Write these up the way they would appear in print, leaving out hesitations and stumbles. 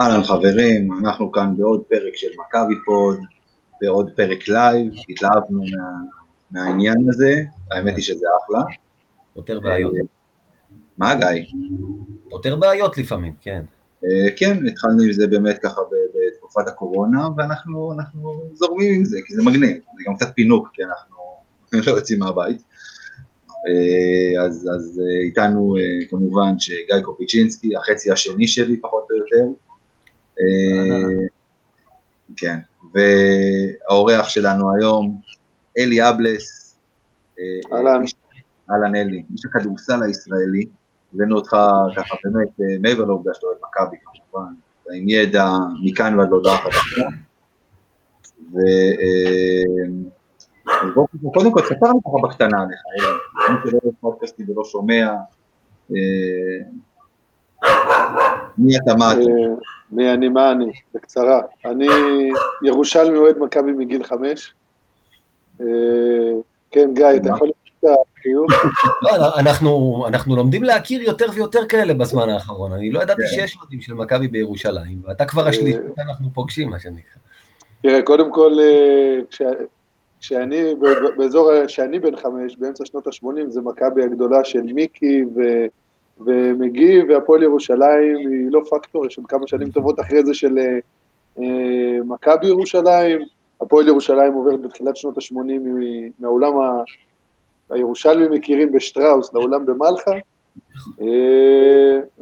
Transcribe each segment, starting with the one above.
אהלן חברים, אנחנו כאן בעוד פרק של מכבי פוד, בעוד פרק לייב, התלהבנו מהעניין הזה, האמת היא שזה אחלה. יותר בעיות. מה גיא? יותר בעיות לפעמים, כן. כן, התחלנו עם זה באמת ככה בתקופת הקורונה, ואנחנו זורמים עם זה, כי זה מגניב, זה גם קצת פינוק, כי אנחנו לא יוצאים מהבית. אז איתנו כמובן שגיא קופיצ'ינסקי, החצי השני שלי פחות או יותר, כן, והאורח שלנו היום, אלי אבלס, אהלן אלי, מי שכדורסל הישראלי, הבאנו אותך ככה באמת, מעבר לעובדה שאתה אוהד מכבי כמובן, עם ידע מכאן ועד להודעה חדשה, קודם כל, ספר לנו ככה בקטנה עליך, אני חושב את פודקאסטים ולא שומע, מי אתה, מה אתה? מה אני, בקצרה. אני ירושלמי, אוהד מכבי מגיל 5. כן, גיא, אתה יכול להגיד את החיוך? אנחנו לומדים להכיר יותר ויותר כאלה בזמן האחרון, אני לא ידעתי שיש אוהדים של מכבי בירושלים, ואתה כבר השלישי, אנחנו פוגשים מה שאני חושב. תראה, קודם כל, כשאני באזור שאני בן 5, באמצע שנות ה-80, זה מכבי הגדולה של מיקי ומגיב, והפועל ירושלים היא לא פקטור, יש עוד כמה שנים טובות אחרי זה של מכבי ירושלים, הפועל ירושלים עוברת בתחילת שנות ה-80 מהעולם הירושלמי מכירים בשטראוס, לעולם במלכה,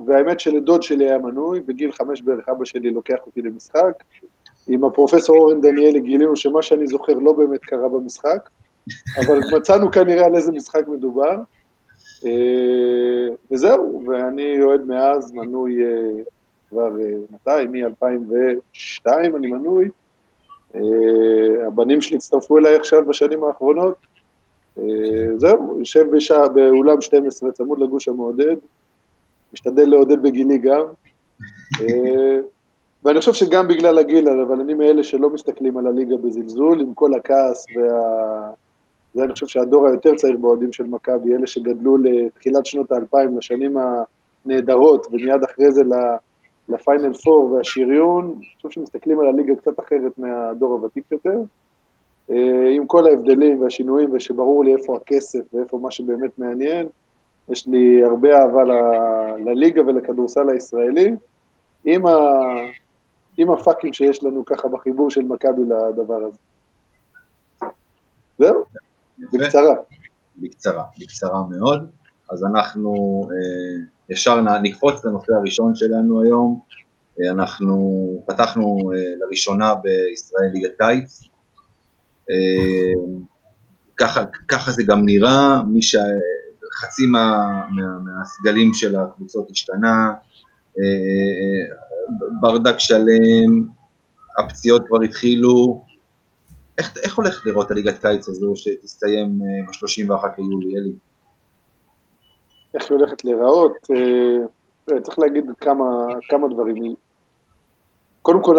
והאמת שלדוד שלי היה מנוי, בגיל 5 בערך אבא שלי לוקח אותי למשחק, עם הפרופסור אורן דניאלי גילינו שמה שאני זוכר לא באמת קרה במשחק, אבל מצאנו כנראה על איזה משחק מדובר, וזהו, ואני אוהד מאז, מנוי כבר מתי, מ-2002 אני מנוי, הבנים שלי הצטרפו אליי עכשיו בשנים האחרונות, זהו, יושב באולם 12 צמוד לגוש המעודד, משתדל לעודד בגילי גם, ואני חושב שגם בגלל הגיל, אבל אני מאלה שלא מסתכלים על הליגה בזלזול, עם כל הכעס זה אני חושב שהדור היותר צעיר באוהדים של מכבי, אלה שגדלו לתחילת שנות ה-2000, לשנים הנהדרות, ומיד אחרי זה לפיינל 4 והשריון, אני חושב שמסתכלים על הליגה קצת אחרת מהדור הוותיק יותר, עם כל ההבדלים והשינויים, ושברור לי איפה הכסף ואיפה מה שבאמת מעניין, יש לי הרבה אהבה לליגה ולכדורסל הישראלי, עם הפאקים שיש לנו ככה בחיבור של מכבי לדבר הזה. זהו? בקצרה. בקצרה מאוד. אז אנחנו ישר נקפוץ לנושא הראשון שלנו היום. אנחנו פתחנו לראשונה בישראל ליגת טייץ. ככה זה גם נראה, מי שחצי מהסגלים של הקבוצות השתנה, ברדק שלם, הפציעות כבר התחילו. איך הולך לראות הליגת קיץ הזו שתסתיים ב-31 ביולי, אלי? איך היא הולכת להיראות? צריך להגיד כמה דברים. קודם כל,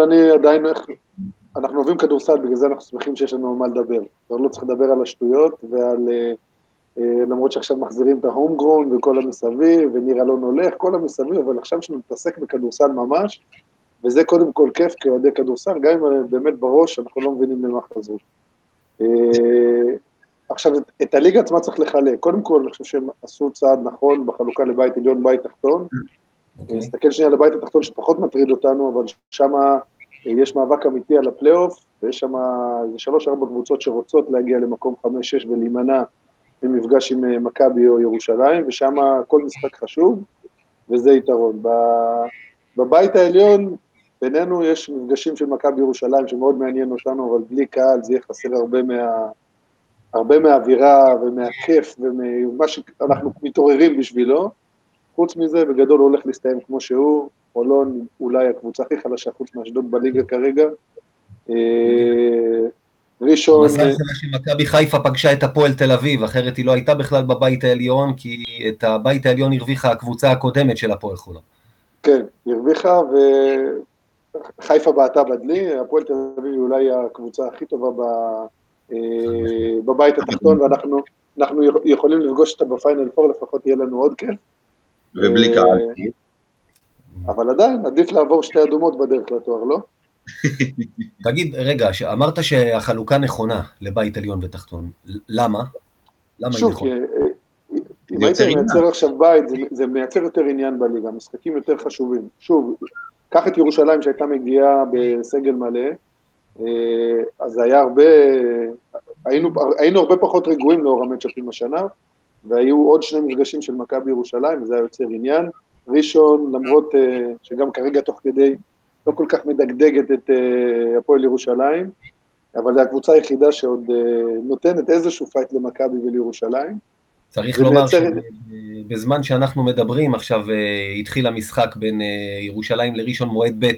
אנחנו אוהבים כדורסל, בגלל זה אנחנו שמחים שיש לנו מה לדבר. כבר לא צריך לדבר על השטויות, למרות שעכשיו מחזירים את ההומגרון וכל המסביב, ונראה לא נולך, כל המסביב, אבל עכשיו שנתעסק בכדורסל ממש, וזה קודם כל כיף כאוהדי כדורסל, גם אם באמת בראש אנחנו לא מבינים למה חזרו. עכשיו, את הליגה עצמה צריך לחלק. קודם כל, אני חושב שהם עשו צעד נכון בחלוקה לבית עליון, בית תחתון. נסתכל שנייה לבית התחתון שפחות מטריד אותנו, אבל שם יש מאבק אמיתי על הפלייאוף, ויש שם 3-4 קבוצות שרוצות להגיע למקום 5-6 ולהימנע במפגש עם מכבי או ירושלים, ושם כל משחק חשוב, וזה יתרון. בבית העליון, בינינו יש מפגשים של מכבי ירושלים שמאוד מעניין אותנו, אבל בלי קהל זה יהיה חסר הרבה מהאווירה ומהכיף ומה שאנחנו מתעוררים בשבילו. חוץ מזה, בגדול הוא הולך להסתיים כמו שהוא, חולון אולי הקבוצה הכי חלשה חוץ מאשדוד בליגה כרגע. ראשון... המסע זה שמכבי חיפה פגשה את הפועל תל אביב, אחרת היא לא הייתה בכלל בבית העליון, כי את הבית העליון הרוויחה הקבוצה הקודמת של הפועל חולון. כן, הרוויחה, וחיפה בעתה בדלי, הפועל תל אביב היא אולי הקבוצה הכי טובה בבית התחתון, ואנחנו יכולים לפגוש אותה בפיינל 4, לפחות יהיה לנו עוד כן. ובלי קהל. אבל עדיין עדיף לעבור שתי אדומות בדרך לתואר, לא? תגיד, רגע, אמרת שהחלוקה נכונה לבית עליון ותחתון, למה? למה היא נכונה? אם היית מייצר עכשיו בית, זה מייצר יותר עניין בליגה, משחקים יותר חשובים. שוב, קח את ירושלים שהייתה מגיעה בסגל מלא, אז היה הרבה, היינו הרבה פחות רגועים לאור המצ'אפים השנה, והיו עוד שני מפגשים של מכבי ירושלים, וזה היה יוצר עניין. ראשון, למרות שגם כרגע תוך כדי לא כל כך מדגדגת את הפועל ירושלים, אבל זו הקבוצה היחידה שעוד נותנת איזשהו פייט למכבי ולירושלים. צריך לומר שבזמן שאנחנו מדברים, עכשיו התחיל המשחק בין ירושלים לראשון מועד ב'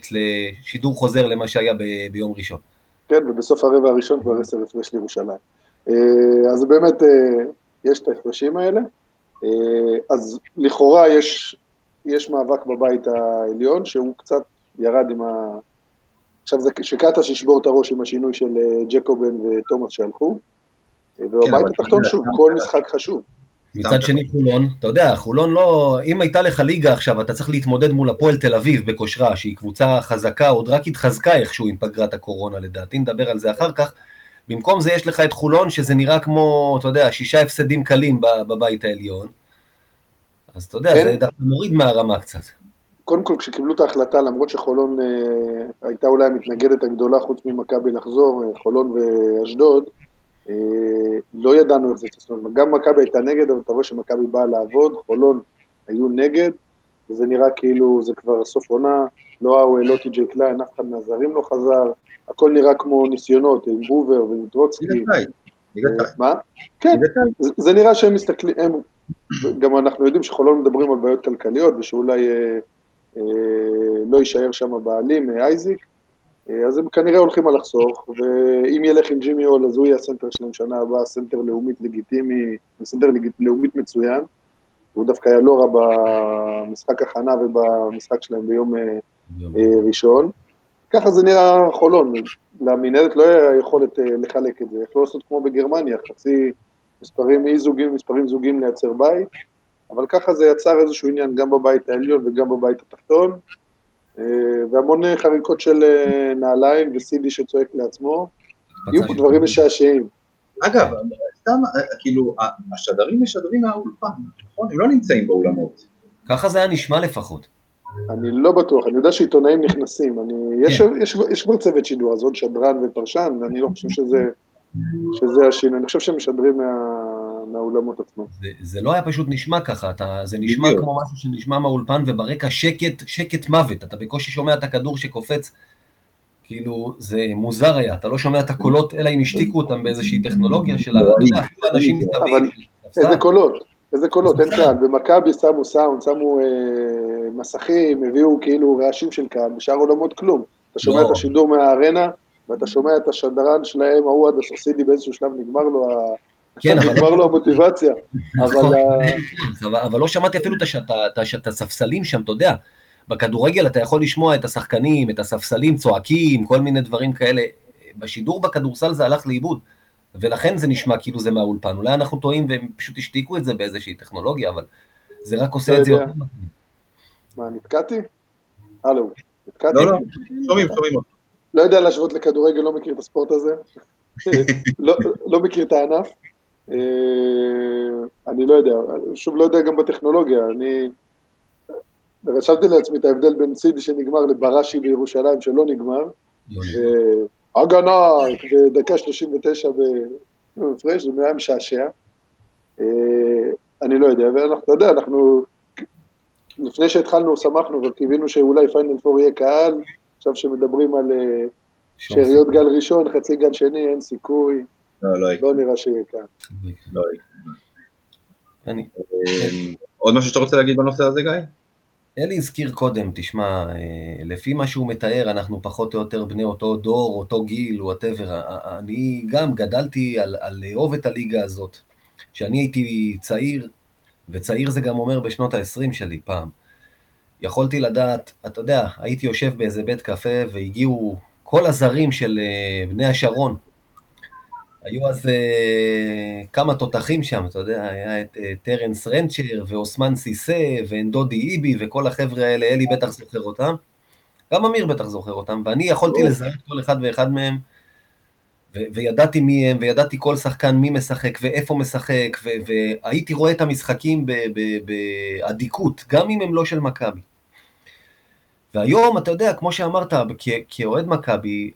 לשידור חוזר למה שהיה ביום ראשון. כן, ובסוף הרבע הראשון כבר 10 הפרש לירושלים. אז באמת יש את ההפרשים האלה, אז לכאורה יש מאבק בבית העליון, שהוא קצת ירד עם ה... עכשיו זה שקטה שישבור את הראש עם השינוי של ג'קובן ותומאס שהלכו, והבית התחתון שוב, כל משחק חשוב. מצד שני חולון, אתה יודע, חולון לא... אם הייתה לך ליגה עכשיו, אתה צריך להתמודד מול הפועל תל אביב בכושרה, שהיא קבוצה חזקה, עוד רק התחזקה איכשהו עם פגרת הקורונה, לדעתי נדבר על זה אחר כך. במקום זה יש לך את חולון, שזה נראה כמו, אתה יודע, 6 הפסדים קלים בבית העליון. אז אתה יודע, זה מוריד מהרמה קצת. קודם כל, כשקיבלו את ההחלטה, למרות שחולון הייתה אולי המתנגדת הגדולה חוץ ממכבי לחזור, חולון ואשדוד, לא ידענו איך זה תסתובב. גם מכבי הייתה נגד, אבל אתה רואה שמכבי באה לעבוד, חולון היו נגד, וזה נראה כאילו זה כבר סוף עונה, לא אהוה, לא טי.ג'יי קליין, אף אחד מהזרים לא חזר, הכל נראה כמו ניסיונות, עם בובר ועם טרוצקי. מה? כן, זה נראה שהם מסתכלים, גם אנחנו יודעים שחולון מדברים על בעיות כלכליות, ושאולי לא יישאר שם הבעלים, אייזיק, אז הם כנראה הולכים על לחסוך, ואם ילך עם ג'ימי אול, אז הוא יהיה הסנטר שלהם שנה הבאה, סנטר לאומית לגיטימי, סנטר לאומית מצוין, והוא דווקא היה לא רע במשחק הכנה ובמשחק שלהם ביום ראשון. ככה זה נראה חולון, למנהלת לא היה יכולת לחלק את זה, יכלו לעשות כמו בגרמניה, חצי מספרים אי-זוגים, מספרים זוגים לייצר בית, אבל ככה זה יצר איזשהו עניין גם בבית העליון וגם בבית התחתון, והמון חריקות של נעליים וסידי שצועק לעצמו, יהיו פה דברים משעשעים. אגב, סתם, כאילו, השדרים משדרים מהאולפן, נכון? הם לא נמצאים באולמות. ככה זה היה נשמע לפחות. אני לא בטוח, אני יודע שעיתונאים נכנסים, יש כבר צוות שידור, אז עוד שדרן ופרשן, ואני לא חושב שזה השינוי, אני חושב שהם משדרים מהאולמות עצמו. זה לא היה פשוט נשמע ככה, זה נשמע כמו משהו שנשמע מהאולפן, וברקע שקט מוות, אתה בקושי שומע את הכדור שקופץ, כאילו זה מוזר היה, אתה לא שומע את הקולות, אלא אם השתיקו אותם באיזושהי טכנולוגיה של האנשים מסביב. איזה קולות? איזה קולות, אין קהל, במכבי שמו סאונד, שמו מסכים, הביאו כאילו רעשים של קהל, בשאר עולמות כלום. אתה שומע את השידור מהארנה, ואתה שומע את השדרן שלהם, ההוא עד הסוסידי באיזשהו שלב נגמר לו המוטיבציה. אבל לא שמעתי אפילו את הספסלים שם, אתה יודע, בכדורגל אתה יכול לשמוע את השחקנים, את הספסלים צועקים, כל מיני דברים כאלה, בשידור בכדורסל זה הלך לאיבוד. ולכן זה נשמע כאילו זה מהאולפן, אולי אנחנו טועים והם פשוט השתיקו את זה באיזושהי טכנולוגיה, אבל זה רק עושה את זה. מה, נתקעתי? הלו, נתקעתי? לא, לא, שומעים אותך. לא יודע להשוות לכדורגל, לא מכיר את הספורט הזה, לא מכיר את הענף, אני לא יודע, שוב לא יודע גם בטכנולוגיה, אני רשמתי לעצמי את ההבדל בין סיד שנגמר לברשי בירושלים שלא נגמר, הגנה, בדקה 39 בפרש, זה היה משעשע. אני לא יודע, ואתה יודע, אנחנו, לפני שהתחלנו, שמחנו, וקיווינו שאולי פיינל פור יהיה קהל, עכשיו שמדברים על שאריות גל ראשון, חצי גל שני, אין סיכוי, לא נראה שיהיה קהל. לא יקרה. עוד משהו שאתה רוצה להגיד בנושא הזה, גיא? אלי הזכיר קודם, תשמע, לפי מה שהוא מתאר, אנחנו פחות או יותר בני אותו דור, אותו גיל, וואטאבר, אני גם גדלתי על אהוב את הליגה הזאת, שאני הייתי צעיר, וצעיר זה גם אומר בשנות ה-20 שלי פעם, יכולתי לדעת, אתה יודע, הייתי יושב באיזה בית קפה, והגיעו כל הזרים של בני השרון, היו אז כמה תותחים שם, אתה יודע, היה את טרנס רנצ'ר ואוסמן סיסה ואנדודי איבי וכל החבר'ה האלה, אלי בטח זוכר אותם, גם אמיר בטח זוכר אותם, ואני יכולתי לזהות כל אחד ואחד מהם, וידעתי מי הם, וידעתי כל שחקן מי משחק ואיפה משחק, והייתי רואה את המשחקים בעדיקות, גם אם הם לא של מכבי. והיום, אתה יודע, כמו שאמרת, כאוהד מכבי,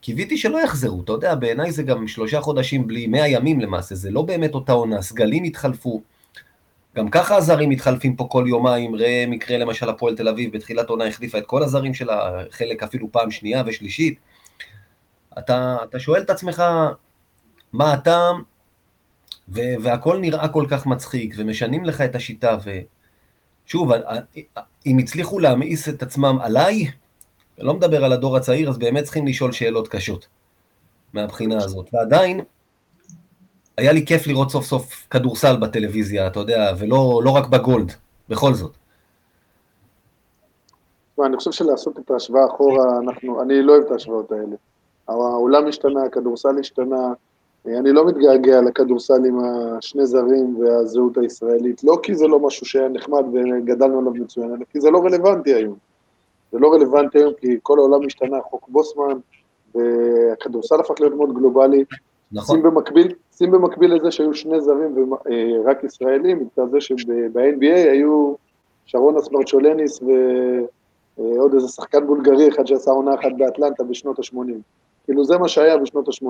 קיוויתי שלא יחזרו, אתה יודע, בעיניי זה גם 3 חודשים בלי, 100 ימים למעשה, זה לא באמת אותה עונה, סגלים התחלפו, גם ככה הזרים מתחלפים פה כל יומיים, ראה מקרה למשל הפועל תל אביב, בתחילת עונה החליפה את כל הזרים שלה, חלק אפילו פעם שנייה ושלישית, אתה שואל את עצמך מה אתה, והכל נראה כל כך מצחיק, ומשנים לך את השיטה, ושוב, אם הצליחו להמאיס את עצמם עליי, לא מדבר על הדור הצעיר, אז באמת צריכים לשאול שאלות קשות מהבחינה הזאת. ועדיין, היה לי כיף לראות סוף סוף כדורסל בטלוויזיה, אתה יודע, ולא רק בגולד, בכל זאת. אני חושב שלעשות את ההשוואה אחורה, אני לא אוהב את ההשוואות האלה. העולם השתנה, הכדורסל השתנה, אני לא מתגעגע לכדורסל עם השני זרים והזהות הישראלית, לא כי זה לא משהו שהיה נחמד וגדלנו עליו מצוין, אלא כי זה לא רלוונטי היום. זה לא רלוונטי היום, כי כל העולם השתנה, חוק בוסמן, והכדורסל הפך להיות מאוד גלובלי. נכון. שים במקביל לזה שהיו שני זרים ורק ישראלים, את זה שב-NBA היו שרון אסמרצ'ולניס ועוד איזה שחקן בולגרי, אחד שעשה עונה אחת באטלנטה בשנות ה-80. כאילו זה מה שהיה בשנות ה-80.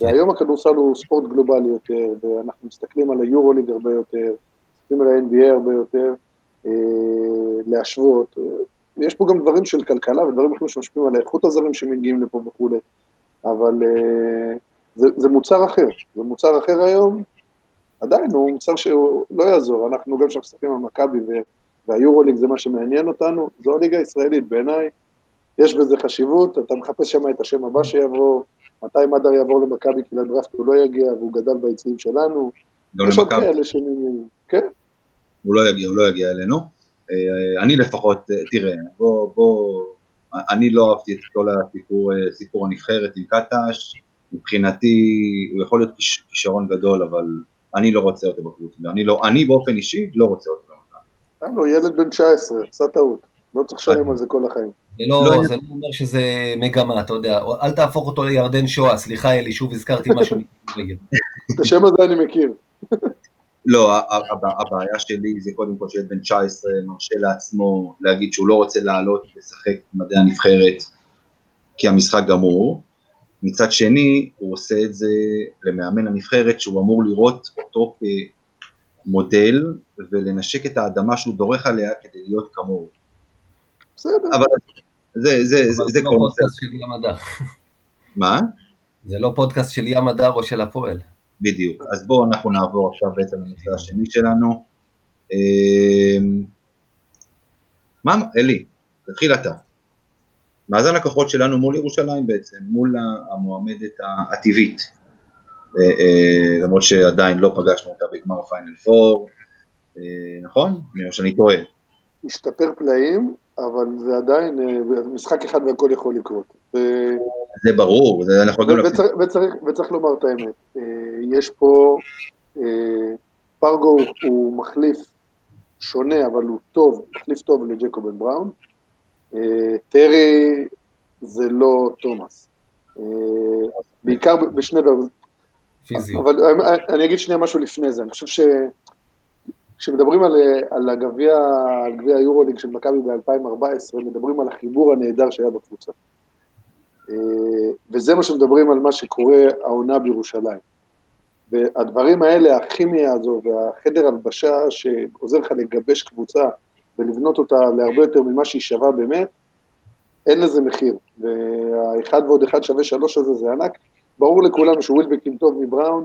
והיום הכדורסל הוא ספורט גלובלי יותר, ואנחנו מסתכלים על היורוליג הרבה יותר, מסתכלים על ה-NBA הרבה יותר, להשוות. יש פה גם דברים של כלכלה ודברים אחרים שמשפיעים על איכות הזרים שמגיעים לפה וכולי, אבל זה מוצר אחר, זה מוצר אחר היום, עדיין הוא מוצר שהוא לא יעזור, אנחנו גם שחסכים על מכבי והיורוליג זה מה שמעניין אותנו, זו הליגה הישראלית בעיניי, יש בזה חשיבות, אתה מחפש שם את השם הבא שיבוא, מתי מדר יעבור למכבי כי לדרפט הוא לא יגיע והוא גדל ביציעים שלנו, יש עוד כאלה שמעניינים, כן? הוא לא יגיע אלינו. אני לפחות, תראה, אני לא אהבתי את כל הסיפור הנבחרת עם קטש, מבחינתי הוא יכול להיות כישרון גדול, אבל אני לא רוצה אותו בקבוצה, אני באופן אישי לא רוצה אותו בקבוצה. לא, ילד בן 19, עשה טעות, לא צריך לשלם על זה כל החיים. זה לא אומר שזה מגמה, אתה יודע, אל תהפוך אותו לירדן שואה, סליחה אלי, שוב הזכרתי משהו. את השם הזה אני מכיר. לא, הבעיה שלי זה קודם כל שילד בן 19 מרשה לעצמו להגיד שהוא לא רוצה לעלות ולשחק במדעי הנבחרת כי המשחק גמור, מצד שני הוא עושה את זה למאמן הנבחרת שהוא אמור לראות אותו כמודל ולנשק את האדמה שהוא דורך עליה כדי להיות כמוהו. בסדר. אבל זה לא פודקאסט של ים הדר. מה? זה לא פודקאסט של ים הדר או של הפועל. בדיוק, אז בואו אנחנו נעבור עכשיו בעצם לנושא השני שלנו. מה, אלי, תתחיל אתה. מאזן הכוחות שלנו מול ירושלים בעצם, מול המועמדת הטבעית, למרות שעדיין לא פגשנו אותה בגמר הפיינל 4, נכון? או שאני טועה. השתפר פלאים, אבל זה עדיין משחק אחד והכל יכול לקרות. זה ברור, וצריך לומר את האמת, יש פה, פרגו הוא מחליף שונה, אבל הוא טוב, מחליף טוב לג'קובן בראון, טרי זה לא תומאס, בעיקר בשני דבר, אבל אני אגיד שנייה משהו לפני זה, אני חושב כשמדברים על הגביע היורוליג של מכבי ב-2014, מדברים על החיבור הנהדר שהיה בקבוצה. וזה מה שמדברים על מה שקורה העונה בירושלים. והדברים האלה, הכימיה הזו והחדר הלבשה שעוזר לך לגבש קבוצה ולבנות אותה להרבה יותר ממה שהיא שווה באמת, אין לזה מחיר. והאחד ועוד אחד שווה 3 הזה זה ענק. ברור לכולנו שווילבקין טוב מבראון,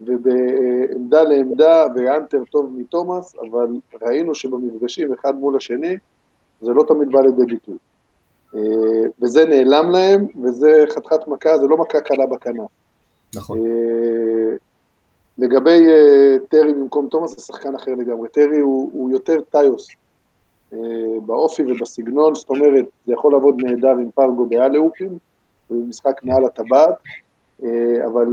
ובעמדה לעמדה, ואנטר טוב מתומאס, אבל ראינו שבמפגשים אחד מול השני, זה לא תמיד בא לידי ביטוי. וזה נעלם להם, וזה חתיכת מכה, זה לא מכה קלה בקנה. נכון. לגבי טרי במקום תומאס, זה שחקן אחר לגמרי. טרי הוא יותר טיוס באופי ובסגנון, זאת אומרת, זה יכול לעבוד נהדר עם פרגו באלאופים, ובמשחק מעל הטבעת, אבל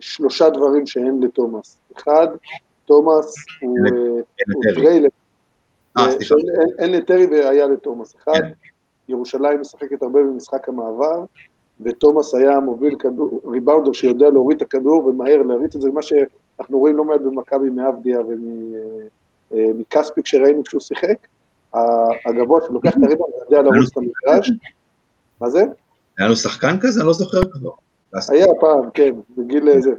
שלושה דברים שהם לתומאס. אחד, תומאס הוא טרייל. אין לטרי והיה לתומאס. אחד, ירושלים משחקת הרבה במשחק המעבר, ותומאס היה מוביל כדור, ריבאונדר שיודע להוריד את הכדור ומהר להריץ את זה, מה שאנחנו רואים לא מעט במכבי מאבדיה ומקספיק שראינו כשהוא שיחק, הגבוה שלוקח את הריבאונדר יודע להרוץ את המגרש. מה זה? היה לו שחקן כזה? אני לא זוכר כבר. היה פעם, כן, בגיל זה.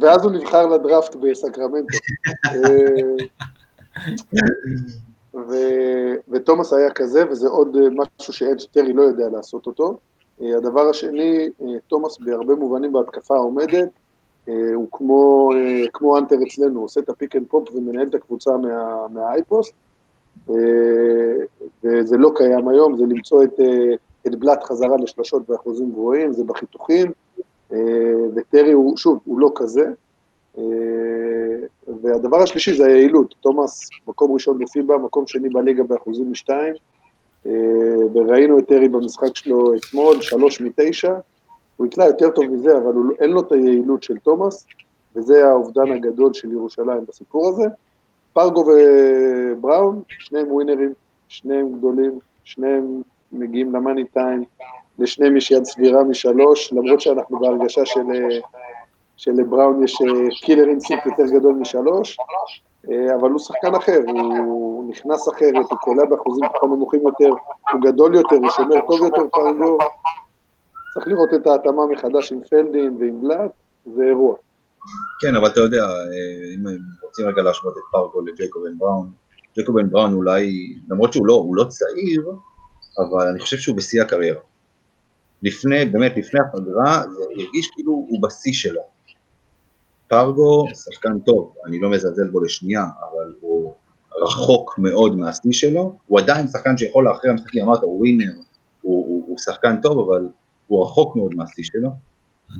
ואז הוא נבחר לדראפט בסקרמנטו. ותומאס היה כזה, וזה עוד משהו שאנטרי לא יודע לעשות אותו. הדבר השני, תומאס בהרבה מובנים בהתקפה העומדת, הוא כמו אנטר אצלנו, עושה את הפיק אנד פופ ומנהל את הקבוצה מהאייפוסט, וזה לא קיים היום, זה למצוא את בלט חזרה לשלשות באחוזים גבוהים, זה בחיתוכים, וטרי הוא, שוב, הוא לא כזה, והדבר השלישי זה היעילות, תומאס מקום ראשון בפיבה, מקום שני בליגה באחוזים משתיים, וראינו את טרי במשחק שלו אתמול, 3 מ-9, הוא התלה יותר טוב מזה, אבל אין לו את היעילות של תומאס, וזה האובדן הגדול של ירושלים בסיפור הזה, פרגו ובראון, שניהם ווינרים, שניהם גדולים, שניהם מגיעים למאני טיים, לשניהם יש יד סבירה מ3, למרות שאנחנו בהרגשה של בראון יש קילר אינסטינקט יותר גדול מ3, אבל הוא שחקן אחר, הוא נכנס אחרת, הוא קולע באחוזים נמוכים יותר, הוא גדול יותר, הוא שומר טוב יותר פרגו, צריך לראות את ההתאמה מחדש עם פלדין ועם בלאט, זה אירוע. כן, אבל אתה יודע, אם רוצים רגע להשוות את פרגו לג'ייקובן בראון, ג'ייקובן בראון אולי, למרות שהוא לא צעיר, אבל אני חושב שהוא בשיא הקריירה. לפני הפגרה, זה הרגיש כאילו הוא בשיא שלה. פרגו, שחקן טוב, אני לא מזלזל בו לשנייה, אבל הוא רחוק מאוד מהשיא שלו, הוא עדיין שחקן שיכול לאחרי המשחקים, אמרת, הוא ווינר, הוא שחקן טוב, אבל הוא רחוק מאוד מהשיא שלו.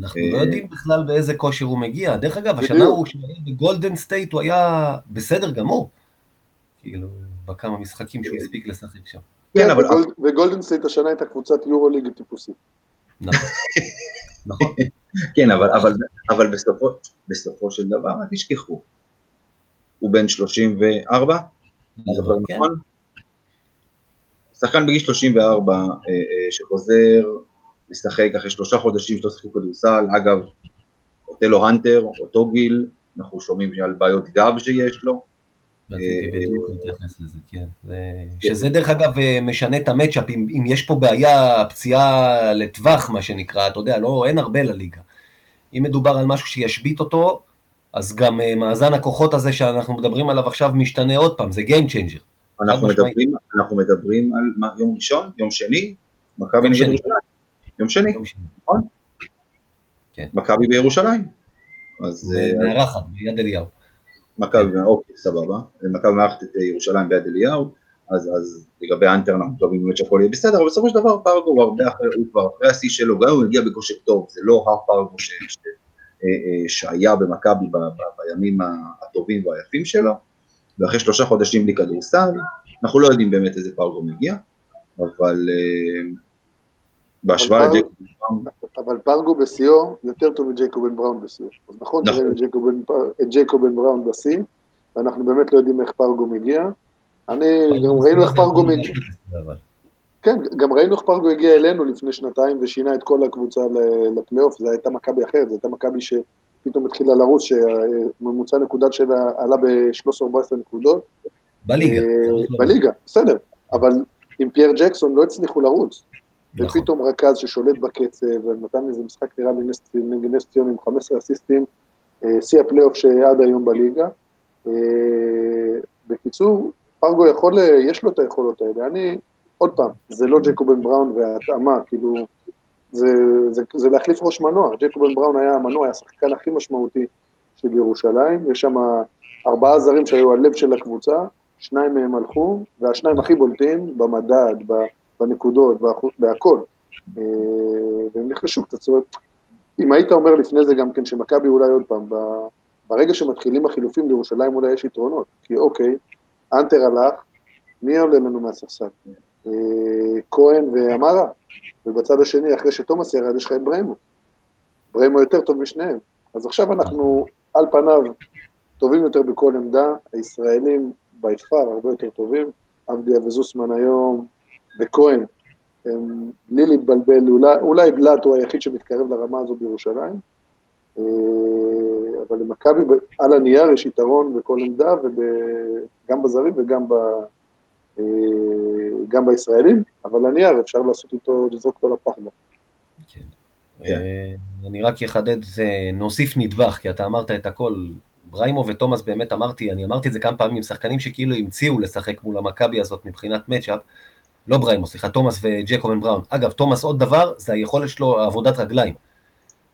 אנחנו לא יודעים בכלל באיזה כושר הוא מגיע. דרך אגב, השנה הוא שהיה בגולדן סטייט, הוא היה בסדר גמור, כאילו, בכמה משחקים שהוא הספיק לשחק שם. כן, אבל... וגולדן סטייט השנה הייתה קבוצת יורוליג טיפוסית. נכון. כן, אבל בסופו של דבר, אל תשכחו. הוא בן 34, נכון? שחקן בגיל 34 שחוזר לשחק אחרי 3 חודשים שלא שחקו כדורסל, אגב, אותו לו הנטר, אותו גיל, אנחנו שומעים על בעיות גב שיש לו. שזה דרך אגב משנה את המאץ'אפ, אם יש פה בעיה, פציעה לטווח מה שנקרא, אתה יודע, אין הרבה לליגה. אם מדובר על משהו שישבית אותו, אז גם מאזן הכוחות הזה שאנחנו מדברים עליו עכשיו משתנה עוד פעם, זה Game Changer. אנחנו מדברים על יום ראשון, יום שני, מכבי נגד ירושלים. יום שני, נכון? מכבי בירושלים. זה נערכת, ביד אליהו. מכבי, אוקיי, סבבה, מכבי מערכת את ירושלים ביד אליהו, אז לגבי האנטר אנחנו טובים באמת שהכל יהיה בסדר, אבל בסופו של דבר פרגו הוא הרבה אחרי, הוא כבר אחרי השיא שלו, גם הוא הגיע בקושק טוב, זה לא הפרגו שהיה במכבי בימים הטובים והיפים שלו, ואחרי 3 חודשים בלי כדורסל, אנחנו לא יודעים באמת איזה פרגו מגיע, אבל בהשוואה לג'ייקובן בראון. אבל פרגו בסיום יותר טוב מג'ייקובן בראון בסיום. אז נכון שראינו את ג'ייקובן בראון בסיום, ואנחנו באמת לא יודעים איך פרגו מגיע. גם ראינו איך פרגו מגיע. כן, גם ראינו איך פרגו הגיע אלינו לפני 2 ושינה את כל הקבוצה לפלייאוף, זו הייתה מכבי אחרת, זו הייתה מכבי שפתאום התחילה לרוץ, שממוצע נקודות שלה עלה ב-13-14 נקודות. בליגה. בליגה, בסדר. אבל עם פייר ג'קסון לא הצליחו לרוץ. ופתאום רכז ששולט בקצב, ונתן איזה משחק נראה לנס ציון עם 15 אסיסטים, שיא הפלייאוף שעד היום בליגה. בקיצור, פרגו יכול, יש לו את היכולות האלה. אני, עוד פעם, זה לא ג'ייקובן בראון וההתאמה, כאילו, זה להחליף ראש מנוע. ג'ייקובן בראון היה המנוע, היה השחקן הכי משמעותי של ירושלים. יש שם 4 זרים שהיו הלב של הקבוצה, 2 מהם הלכו, והשניים הכי בולטים במדד, בנקודות, בהכל, והם נחלשו קצת, זאת אומרת, אם היית אומר לפני זה גם כן, שמכבי אולי עוד פעם, ברגע שמתחילים החילופים לירושלים, אולי יש יתרונות, כי אוקיי, אנטר הלך, מי עולה לנו מהספסל? כהן ואמרה, ובצד השני, אחרי שתומאס ירד, יש לך את בריימו, רמו יותר טוב בשניהם. אז עכשיו אנחנו על פניו טובים יותר בכל עמדה, הישראלים ביפר הרבה יותר טובים, עבדיה וזוסמן היום וכהן, הם בלי להתבלבל, אולי בלט הוא היחיד שמתקרב לרמה הזו בירושלים, אבל למכבי על הנייר יש יתרון בכל עמדה, גם בזרים וגם גם בישראלים, אבל הנייר אפשר לעשות איתו, לזרוק אותו לפח. אני רק יחדד, נוסיף נדבך, כי אתה אמרת את הכל, בריימו ותומאס באמת אמרתי, אני אמרתי את זה כמה פעמים עם שחקנים שכאילו המציאו לשחק מול המכבי הזאת מבחינת מצ'אפ, לא בריימו, סליחה, תומאס וג'קובן בראון. אגב, תומאס עוד דבר, זה היכולת שלו עבודת רגליים.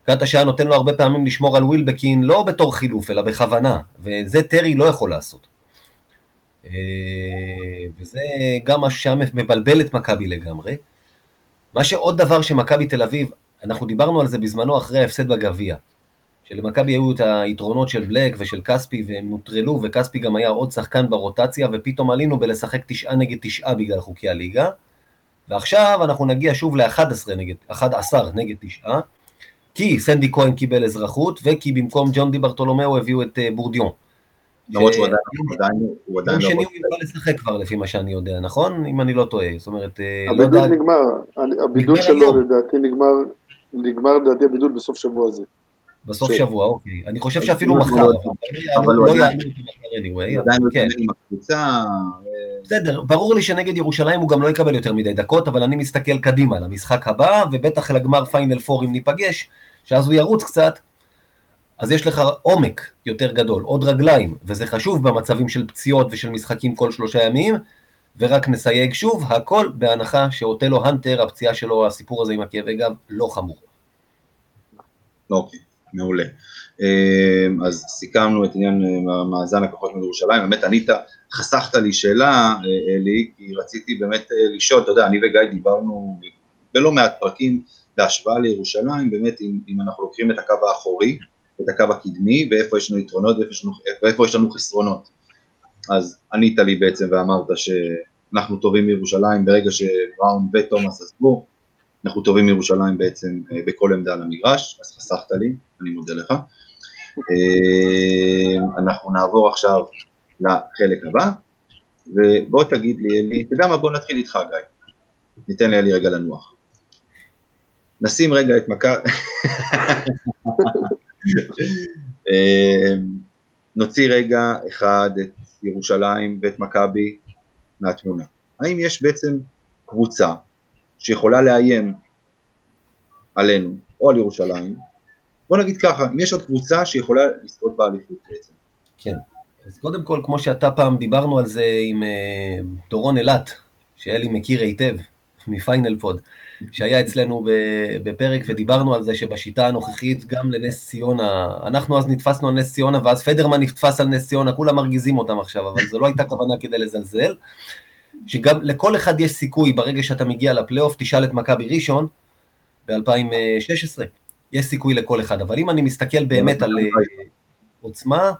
קאטה שעה נותן לו הרבה פעמים לשמור על ווילבקין, לא בתור חילוף, אלא בכוונה, וזה טרי לא יכול לעשות. וזה גם משהו שמבלבל את מכבי לגמרי. מה שעוד דבר שמכבי תל אביב, אנחנו דיברנו על זה בזמנו אחרי ההפסד בגביע, שלמכבי היו את היתרונות של בלק ושל קספי, והם נוטרלו, וקספי גם היה עוד שחקן ברוטציה, ופתאום עלינו בלשחק 9 נגד 9 בגלל חוקי הליגה, ועכשיו אנחנו נגיע שוב ל-11 נגד 9, כי סנדי כהן קיבל אזרחות, וכי במקום ג'ון די ברטולומיאו הביאו את בורדיון. למרות שהוא עדיין לא שני הוא יוכל לשחק כבר לפי מה שאני יודע, נכון? אם אני לא טועה, זאת אומרת... הבידוד נגמר, הבידוד שלו לדעתי נגמר לדעתי הבידוד בסוף שבוע הזה. בסוף שבוע, אוקיי. אני חושב שאפילו מחר, אבל הוא עדיין מתקבל עם הקבוצה. בסדר, ברור לי שנגד ירושלים הוא גם לא יקבל יותר מדי דקות, אבל אני מסתכל קדימה למשחק הבא, ובטח לגמר פיינל פור אם ניפגש, שאז הוא ירוץ קצת, אז יש לך עומק יותר גדול, עוד רגליים, וזה חשוב במצבים של פציעות ושל משחקים כל 3 ימים, ורק נסייג שוב, הכל בהנחה שאוטלו הנטר, הפציעה שלו, הסיפור הזה עם הכאבי גב, לא חמור. אוקיי, מעולה. אז סיכמנו את עניין מאזן הכוחות מירושלים, באמת ענית, חסכת לי שאלה, אלי, כי רציתי באמת לשאול, אתה יודע, אני וגיא דיברנו בלא מעט פרקים בהשוואה לירושלים, באמת אם אנחנו לוקחים את הקו האחורי, את הקו הקדמי, ואיפה יש לנו יתרונות, ואיפה יש לנו חסרונות. אז ענית לי בעצם ואמרת שאנחנו טובים מירושלים, ברגע שבראון ותומאס עזבו, אנחנו טובים מירושלים בעצם בכל עמדה על המגרש, אז חסכת לי, אני מודה לך. אנחנו נעבור עכשיו לחלק הבא, ובוא תגיד לי, אתה יודע מה, בוא נתחיל איתך גיא, ניתן לי רגע לנוח. נשים רגע את מכה... נוציא רגע אחד את ירושלים ואת מכבי מהתמונה. האם יש בעצם קבוצה שיכולה לאיים עלינו או על ירושלים? בוא נגיד ככה, אם יש עוד קבוצה שיכולה לזכות באליפות בעצם. כן, אז קודם כל כמו שאתה פעם דיברנו על זה עם דורון אלת, שאלי מכיר היטב מפיינל פוד, שהיה אצלנו בפרק ודיברנו על זה שבשיטה הנוכחית גם לנס ציונה, אנחנו אז נתפסנו על נס ציונה ואז פדרמן נתפס על נס ציונה, כולם מרגיזים אותם עכשיו, אבל זו לא הייתה כוונה כדי לזלזל, שגם לכל אחד יש סיכוי ברגע שאתה מגיע לפלייאוף, תשאל את מכבי ראשון ב-2016, יש סיכוי לכל אחד, אבל אם אני מסתכל באמת על עוצמה,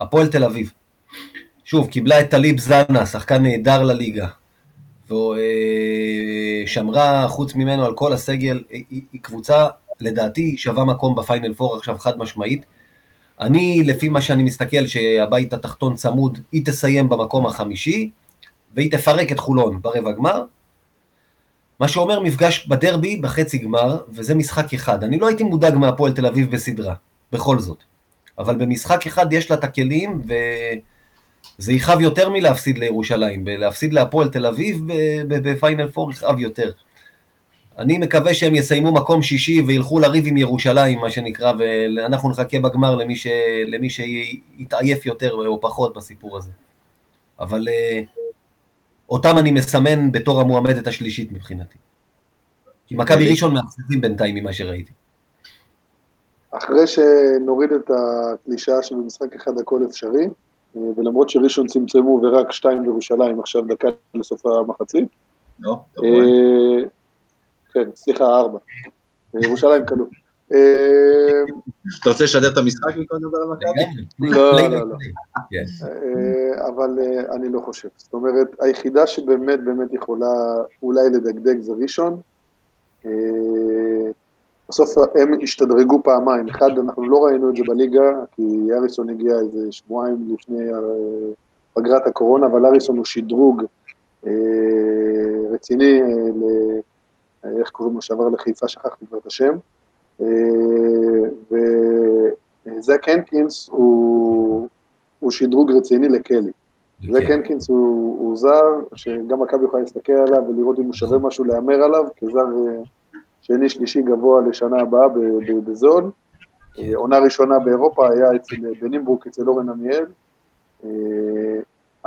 הפועל תל אביב, שוב, קיבלה את טליב זנה, שחקן נהדר לליגה, ושמרה חוץ ממנו על כל הסגל, היא קבוצה לדעתי שווה מקום בפיינל פור עכשיו חד משמעית, אני לפי מה שאני מסתכל שהבית התחתון צמוד, היא תסיים במקום החמישי, והיא תפרק את חולון ברבע גמר, מה שאומר מפגש בדרבי בחצי גמר, וזה משחק אחד, אני לא הייתי מודאג מהפועל תל אביב בסדרה, בכל זאת, אבל במשחק אחד יש לה את הכלים, זה יחב יותר מלהפסיד לירושלים, להפסיד להפועל תל אביב בפיינל פור יחב יותר. אני מקווה שהם יסיימו מקום שישי וילכו לריב עם ירושלים, מה שנקרא, ואנחנו נחכה בגמר למי שיתעייף יותר או פחות בסיפור הזה. אבל אותם אני מסמן בתור המועמדת השלישית מבחינתי. כי מכבי ראשון מהפסידים בינתיים ממה שראיתי. אחרי שנוריד את הקלישה שבמשחק אחד הכל אפשרי, ולמרות שראשון צמצמו ורק 2 לירושלים, עכשיו דקה לסוף המחצית. לא, תבואי. כן, סליחה, 4. ירושלים קלו. אתה רוצה לשדר את המשחק מכל דבר המכבי? לא, לא, לא. אבל אני לא חושב. זאת אומרת, היחידה שבאמת יכולה אולי לדגדג זה ראשון. בסוף הם השתדרגו פעמיים, אחד אנחנו לא ראינו את זה בליגה, כי אריסון הגיע איזה שבועיים לפני פגרת הקורונה, אבל אריסון הוא שדרוג רציני, איך קוראים לו שעבר לחיפה, שכחתי כבר את השם, וזק הנקינס הוא שדרוג רציני לקלי, זק הנקינס הוא זר, שגם הקב יוכל להסתכל עליו ולראות אם הוא שווה משהו לאמר עליו, כזר שני שלישי גבוה לשנה הבאה בזון, עונה ראשונה באירופה היה אצל בנימברוק, אצל אורן עמיאל,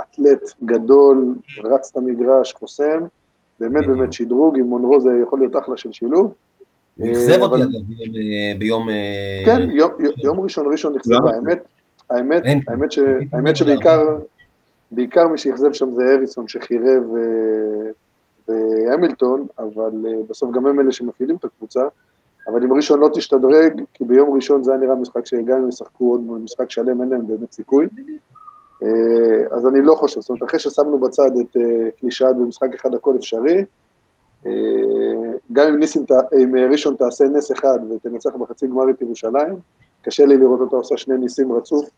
אתלט גדול, רץ את המגרש, חוסם, באמת באמת שדרוג, עם מונרו זה יכול להיות אחלה של שילוב. הוא נכזב אותי ביום... כן, יום ראשון נכזב, האמת שבעיקר מי שיכזב שם זה אריסון שחירב והמילטון, אבל בסוף גם הם אלה שמפעילים את הקבוצה, אבל אם ראשון לא תשתדרג, כי ביום ראשון זה היה נראה משחק שהגענו, ישחקו עוד משחק שלם, אין להם באמת סיכוי, אז אני לא חושב, זאת אומרת, אחרי ששמנו בצד את קלישאת במשחק אחד הכל אפשרי, גם אם ראשון תעשה נס אחד ותנצח בחצי גמר את ירושלים, קשה לי לראות אותה עושה שני ניסים רצוף,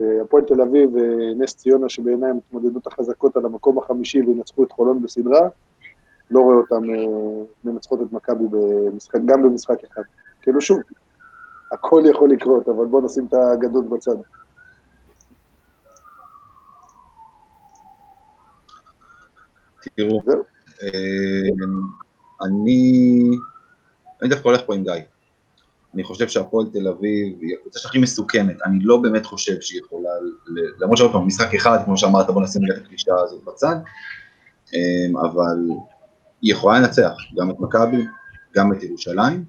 והפועל תל אביב ונס ציונה שבעיניי מתמודדות החזקות על המקום החמישי וינצחו את חולון בסדרה, לא רואה אותם מנצחות את מכבי גם במשחק אחד. כאילו שוב, הכל יכול לקרות, אבל בואו נשים את האגדות בצד. תראו, אני דווקא הולך פה עם גיא. אני חושב שהפועל תל אביב היא הקבוצה שהכי מסוכנת, אני לא באמת חושב שהיא יכולה, למרות שעוד פעם, משחק אחד, כמו שאמרת, בוא נשים את הקלישה הזאת בצד, אבל היא יכולה לנצח, גם את מכבי, גם את ירושלים,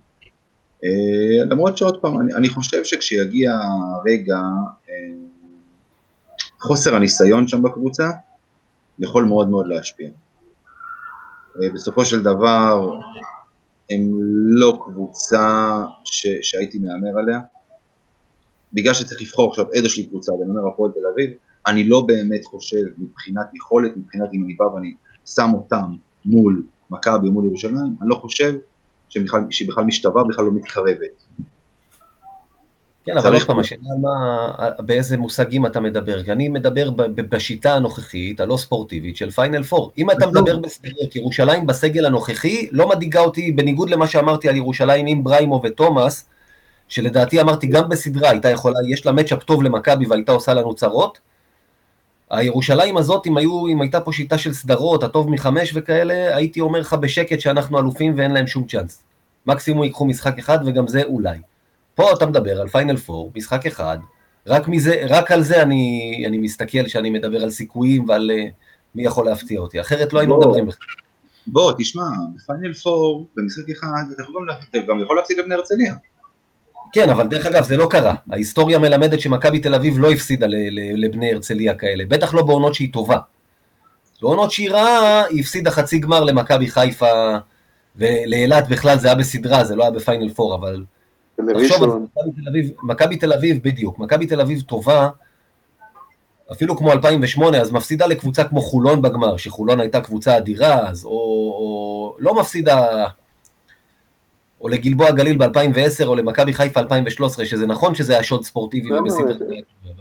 למרות שעוד פעם, אני חושב שכשיגיע הרגע, חוסר הניסיון שם בקבוצה, יכול מאוד מאוד להשפיע. בסופו של דבר, הם לא קבוצה שהייתי מאמר עליה, בגלל שצריך לבחור עכשיו איזושהי קבוצה, אני אומר הפועל תל אביב, אני לא באמת חושב מבחינת יכולת, מבחינת אם אני בא ואני שם אותם מול מכבי, מול ירושלים, אני לא חושב שהיא בכלל משתווה, בכלל לא מתקרבת. כן, אבל איך פעם השאלה, באיזה מושגים אתה מדבר? כי אני מדבר בשיטה הנוכחית, הלא ספורטיבית, של פיינל פור. אם אתה מדבר בסגל, כי ירושלים בסגל הנוכחי, לא מדאיגה אותי, בניגוד למה שאמרתי על ירושלים עם בריימו ותומאס, שלדעתי אמרתי גם בסדרה, הייתה יכולה, יש לה מצ'אפ טוב למכבי והייתה עושה לנו צרות. הירושלים הזאת, אם הייתה פה שיטה של סדרות, הטוב מחמש וכאלה, הייתי אומר לך בשקט שאנחנו אלופים ואין להם שום צ'אנס. מקסימום ייקחו משחק אחד וגם זה אולי. פה אתה מדבר על פיינל פור, משחק אחד, רק על זה אני מסתכל שאני מדבר על סיכויים ועל מי יכול להפתיע אותי, אחרת לא היינו מדברים. בוא, תשמע, פיינל פור, במשחק אחד, אתה גם יכול להפסיד לבני הרצליה. כן, אבל דרך אגב, זה לא קרה. ההיסטוריה מלמדת שמכבי תל אביב לא הפסידה לבני הרצליה כאלה, בטח לא בעונות שהיא טובה. בעונות שהיא רעה, היא הפסידה חצי גמר למכבי חיפה, ולאילת בכלל זה היה בסדרה, זה לא היה בפיינל פור, אבל... תחשוב, מכבי תל אביב בדיוק, מכבי תל אביב טובה, אפילו כמו 2008, אז מפסידה לקבוצה כמו חולון בגמר, שחולון הייתה קבוצה אדירה, אז או לא מפסידה, או לגלבוע גליל ב-2010, או למכבי חיפה 2013, שזה נכון שזה היה שוד ספורטיבי.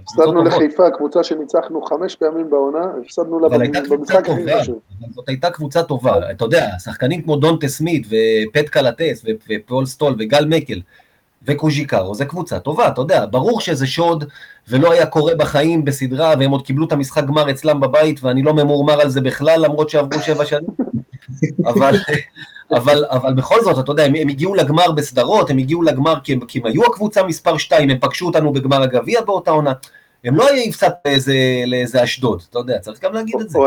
הפסדנו לחיפה, קבוצה שניצחנו 5 פעמים בעונה, הפסדנו לה במשחק הכי חשוב. זאת הייתה קבוצה טובה, אתה יודע, שחקנים כמו דונטה סמית, ופט קלטס, ופול סטול, וגל מקל, וקוז'יקרו, זה קבוצה טובה, אתה יודע, ברור שזה שוד, ולא היה קורה בחיים בסדרה, והם עוד קיבלו את המשחק גמר אצלם בבית, ואני לא ממורמר על זה בכלל, למרות שעברו 7 שנים, אבל בכל זאת, אתה יודע, הם הגיעו לגמר בסדרות, הם הגיעו לגמר כי הם היו הקבוצה מספר 2, הם פגשו אותנו בגמר הגביע באותה עונה, הם לא יפסד לאיזה אשדוד, אתה יודע, צריך גם להגיד את זה.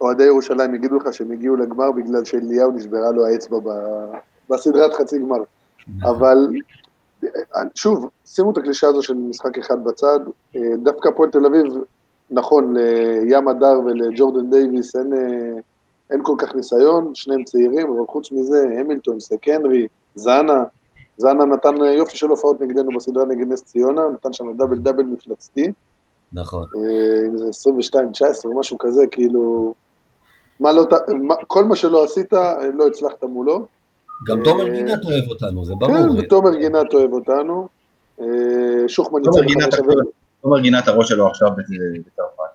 אוהדי ירושלים יגידו לך שהם הגיעו לגמר, בגלל שאליהו נשברה לו האצבע בסדרת חצי גמר, אבל שוב, שימו את הקלישה הזו של משחק אחד בצד, דווקא הפועל תל אביב, נכון, לים הדר ולג'ורדן דייביס אין כל כך ניסיון, שניהם צעירים, אבל חוץ מזה, המילטון, סקנרי, זנה נתן יופי של הופעות נגדנו בסדרה נגד נס ציונה, נתן שם דאבל מפלצתי. נכון. זה 22-19, משהו כזה, כאילו, כל מה שלא עשית, לא הצלחת מולו. גם תומר גינת אוהב אותנו, זה ברור. כן, תומר גינת אוהב אותנו. שוחמן יצא... תומר גינת הראש שלו עכשיו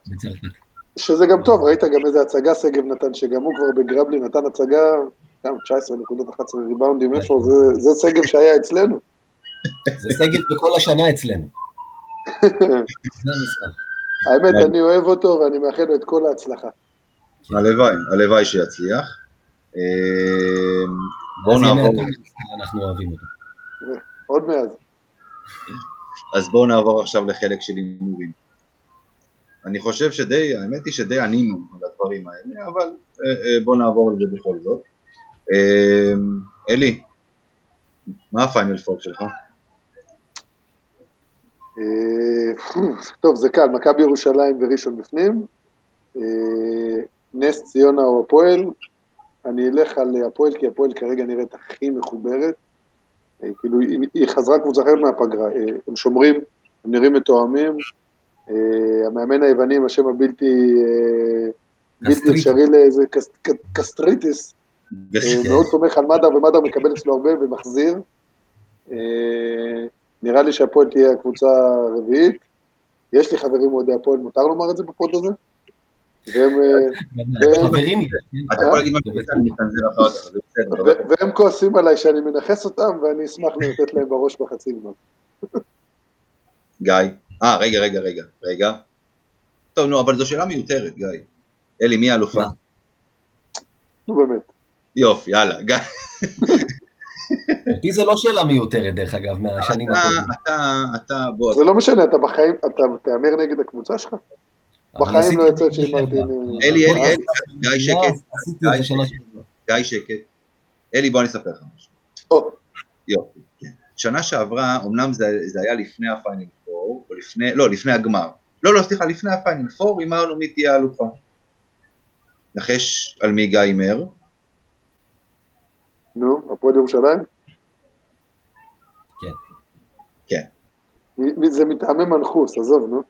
בצרפת. שזה גם טוב, ראית גם איזה הצגה סגב נתן, שגם הוא כבר בגרבלי נתן הצגה, גם 19.11 ריבאונדים, איפה, זה סגב שהיה אצלנו. זה סגב בכל השנה אצלנו. האמת, אני אוהב אותו ואני מאחל לו את כל ההצלחה. הלוואי, הלוואי שיצליח. בואו נעבור. אנחנו אוהבים אותו. עוד מאז. אז בואו נעבור עכשיו לחלק של הימורים. אני חושב שדי, האמת היא שדי ענינו על הדברים האלה, אבל בואו נעבור לזה בכל זאת. אלי, מה הפיינל פור שלך? טוב, זה קל, מכבי ירושלים וראשון בפנים, נס ציונה או הפועל, אני אלך על הפועל, כי הפועל כרגע נראית הכי מחוברת, כאילו היא חזרה קבוצה אחרת מהפגרה, הם שומרים, הם נראים מתואמים, המאמן היווני עם השם הבלתי אפשרי לאיזה קסטריטיס, מאוד תומך על מד"א, ומד"א מקבל אצלו הרבה ומחזיר, נראה לי שהפועל תהיה הקבוצה הרביעית, יש לי חברים מועדי הפועל, מותר לומר את זה בפוד הזה? והם כועסים עליי שאני מנחס אותם, ואני אשמח לתת להם בראש בחצי גמר. גיא, רגע. טוב, נו, אבל זו שאלה מיותרת, גיא. אלי, מי האלופה? נו, באמת. יופי, יאללה, גיא. כי זה לא שאלה מיותרת, דרך אגב, מהשנים הקודמים. אתה, זה לא משנה, אתה בחיים, אתה תאמר נגד הקבוצה שלך? בחיים לא יוצאת שאימרתי... אלי, גיא שקט. אלי, בוא אני אספר לך משהו. יופי. שנה שעברה, אמנם זה היה לפני הפיינל פור, או לפני, לא, לפני הגמר. סליחה, לפני הפיינל פור, אמרנו מי תהיה האלופה. נחש על מי גיא אמר. נו, הפועל ירושלים? כן. זה מטעמי מנחוס, עזוב, נו.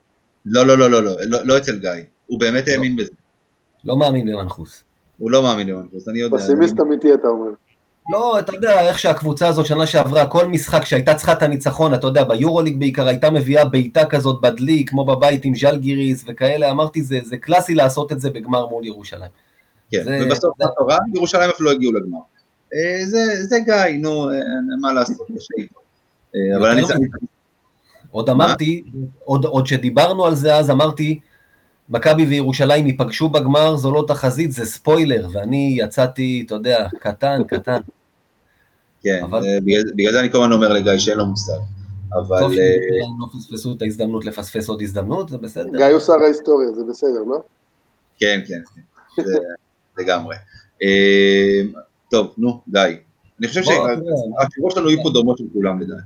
לא אצל גיא, הוא באמת האמין בזה. לא מאמין למנחוס. הוא לא מאמין למנחוס, אני יודע. פסימיסט אמיתי אתה אומר. לא, אתה יודע איך שהקבוצה הזאת שנה שעברה, כל משחק שהייתה צריכה את הניצחון, אתה יודע, ביורוליג בעיקר הייתה מביאה ביתה כזאת בדלי, כמו בבית עם ז'ל גיריס וכאלה, אמרתי, זה קלאסי לעשות את זה בגמר מול ירושלים. כן, ובסוף התורה, ירושלים אפילו הגיעו לגמר. זה גיא, נו, מה לעשות, אבל אני צריך... עוד אמרתי, עוד שדיברנו על זה אז, אמרתי, מכבי וירושלים ייפגשו בגמר, זו לא תחזית, זה ספוילר, ואני יצאתי, אתה יודע, קטן. כן, בגלל זה אני כל הזמן אומר לגיא שאין לו מושג, אבל... טוב, לא פספסו את ההזדמנות לפספס עוד הזדמנות, זה בסדר. גיא הוא שר ההיסטוריה, זה בסדר, לא? כן, לגמרי. טוב, נו, די. אני חושב שהתשובות שלנו יהיו פה דומות של כולם לדעתי.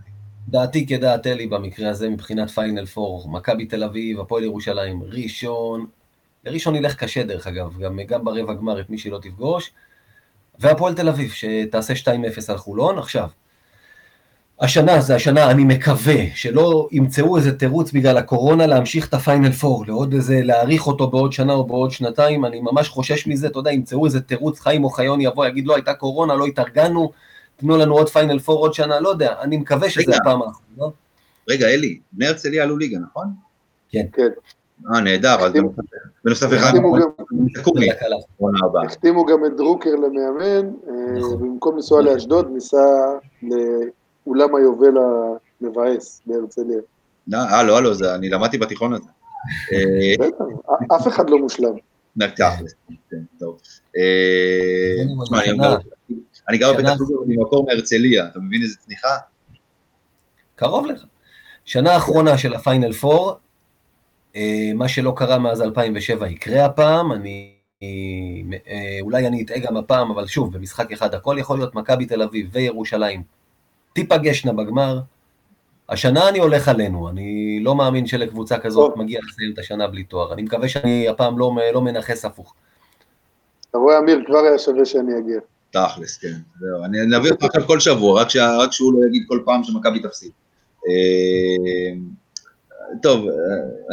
דעתי כדעת אלי במקרה הזה מבחינת פיינל פור, מכבי תל אביב, הפועל ירושלים, ראשון, לראשון ילך קשה דרך אגב, גם ברבע גמר את מי שלא תפגוש, והפועל תל אביב שתעשה 2-0 על חולון. עכשיו, השנה זה השנה, אני מקווה שלא ימצאו איזה תירוץ בגלל הקורונה להמשיך את הפיינל פור, לעוד איזה, להאריך אותו בעוד שנה או בעוד שנתיים, אני ממש חושש מזה, אתה יודע, ימצאו איזה תירוץ, חיים אוחיון יבוא, יגיד לא הייתה קורונה, לא התארגנו, תנו לנו עוד פיינל פור עוד שנה, לא יודע, אני מקווה שזה הפעם האחרונה, לא? רגע, אלי, בני הרצליה עלו ליגה, נכון? כן. נהדר, אז בנוסף אחד, החתימו גם את דרוקר למאמן, במקום לנסוע לאשדוד, ניסה לאולם היובל המבאס בהרצליה. לא, אני למדתי בתיכון הזה. אף אחד לא מושלם. נקטח, טוב. אני גר בבית החלוגר במקור מהרצליה, אתה מבין איזה צניחה? קרוב לך. שנה האחרונה של הפיינל פור, מה שלא קרה מאז 2007 יקרה הפעם, אולי אני אטעה גם הפעם, אבל שוב, במשחק אחד הכל יכול להיות, מכבי תל אביב וירושלים, תיפגשנה בגמר, השנה אני הולך עלינו, אני לא מאמין שלקבוצה כזאת מגיע לסיים את השנה בלי תואר, אני מקווה שאני הפעם לא מנחס הפוך. אתה רואה אמיר, כבר היה שווה שאני אגיע. תכלס, כן. זהו, אני נביא אותך עכשיו כל שבוע, רק שהוא לא יגיד כל פעם שמכבי תפסיד. טוב,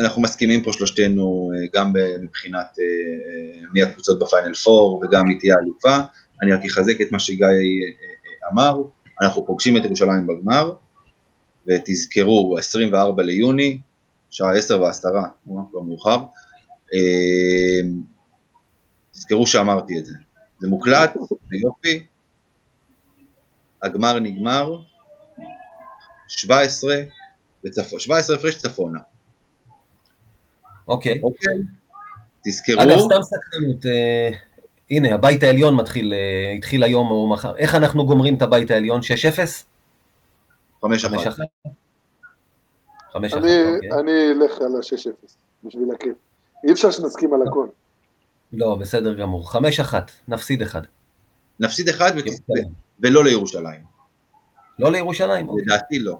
אנחנו מסכימים פה שלושתנו גם מבחינת מי הקבוצות בפיינל פור וגם מי תהיה האלופה. אני רק אחזק את מה שגיא אמר, אנחנו פוגשים את ירושלים בגמר, ותזכרו, 24 ליוני, שעה 10:10, כבר מאוחר, תזכרו שאמרתי את זה. זה מוקלט, יופי, הגמר נגמר, 17 הפרש צפונה. אוקיי. תזכרו. אגב, סתם סקרנות, הנה, הבית העליון התחיל היום או מחר. איך אנחנו גומרים את הבית העליון? 6-0? 5-1. אני אלך על ה-6-0, בשביל הכיף. אי אפשר שנסכים על הכל. לא, בסדר גמור. 5-1, נפסיד 1. נפסיד 1 ולא לירושלים. לא לירושלים? לדעתי לא.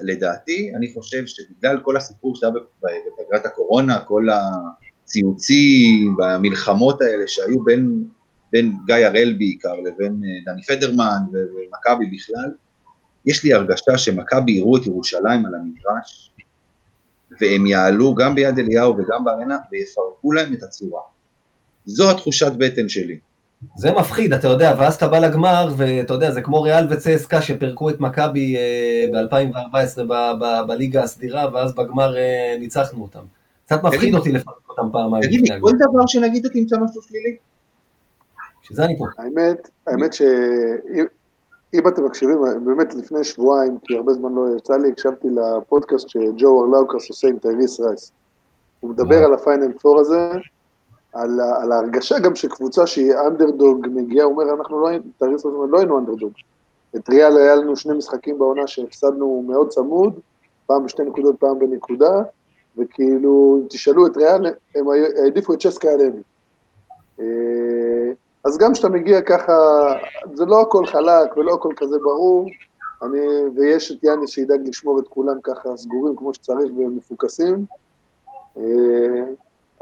לדעתי, אני חושב שבגלל כל הסיפור שהיה בפגרת הקורונה, כל הציוצים והמלחמות האלה שהיו בין גיא הראל בעיקר לבין דני פדרמן ומכבי בכלל, יש לי הרגשה שמכבי יראו את ירושלים על המגרש, והם יעלו גם ביד אליהו וגם בארנה, ויפרקו להם את הצורה. זו התחושת בטן שלי. זה מפחיד, אתה יודע, ואז אתה בא לגמר, ואתה יודע, זה כמו ריאל וצסקה שפרקו את מכבי ב-2014 בליגה הסדירה, ואז בגמר ניצחנו אותם. קצת מפחיד אותי לפרק אותם פעמיים. תגיד לי, כל דבר שנגיד אתה תמצא משהו שלילי? שזה אני פה. האמת שאם אתם מקשיבים, באמת לפני שבועיים, כי הרבה זמן לא יצא לי, הקשבתי לפודקאסט שג'ו ארלאוקס עושה עם טייריס רייס. הוא מדבר על הפיינל פור הזה, על ההרגשה גם שקבוצה שהיא אנדרדוג מגיעה, הוא אומר, אנחנו לא היינו אנדרדוג. את ריאל היה לנו שני משחקים בעונה שהפסדנו מאוד צמוד, פעם בשתי נקודות, פעם בנקודה, וכאילו, אם תשאלו את ריאל, הם העדיפו את צ'סקה עלינו. אז גם כשאתה מגיע ככה, זה לא הכל חלק ולא הכל כזה ברור, ויש את יאניס שידאג לשמור את כולם ככה סגורים כמו שצריך ומפוקסים,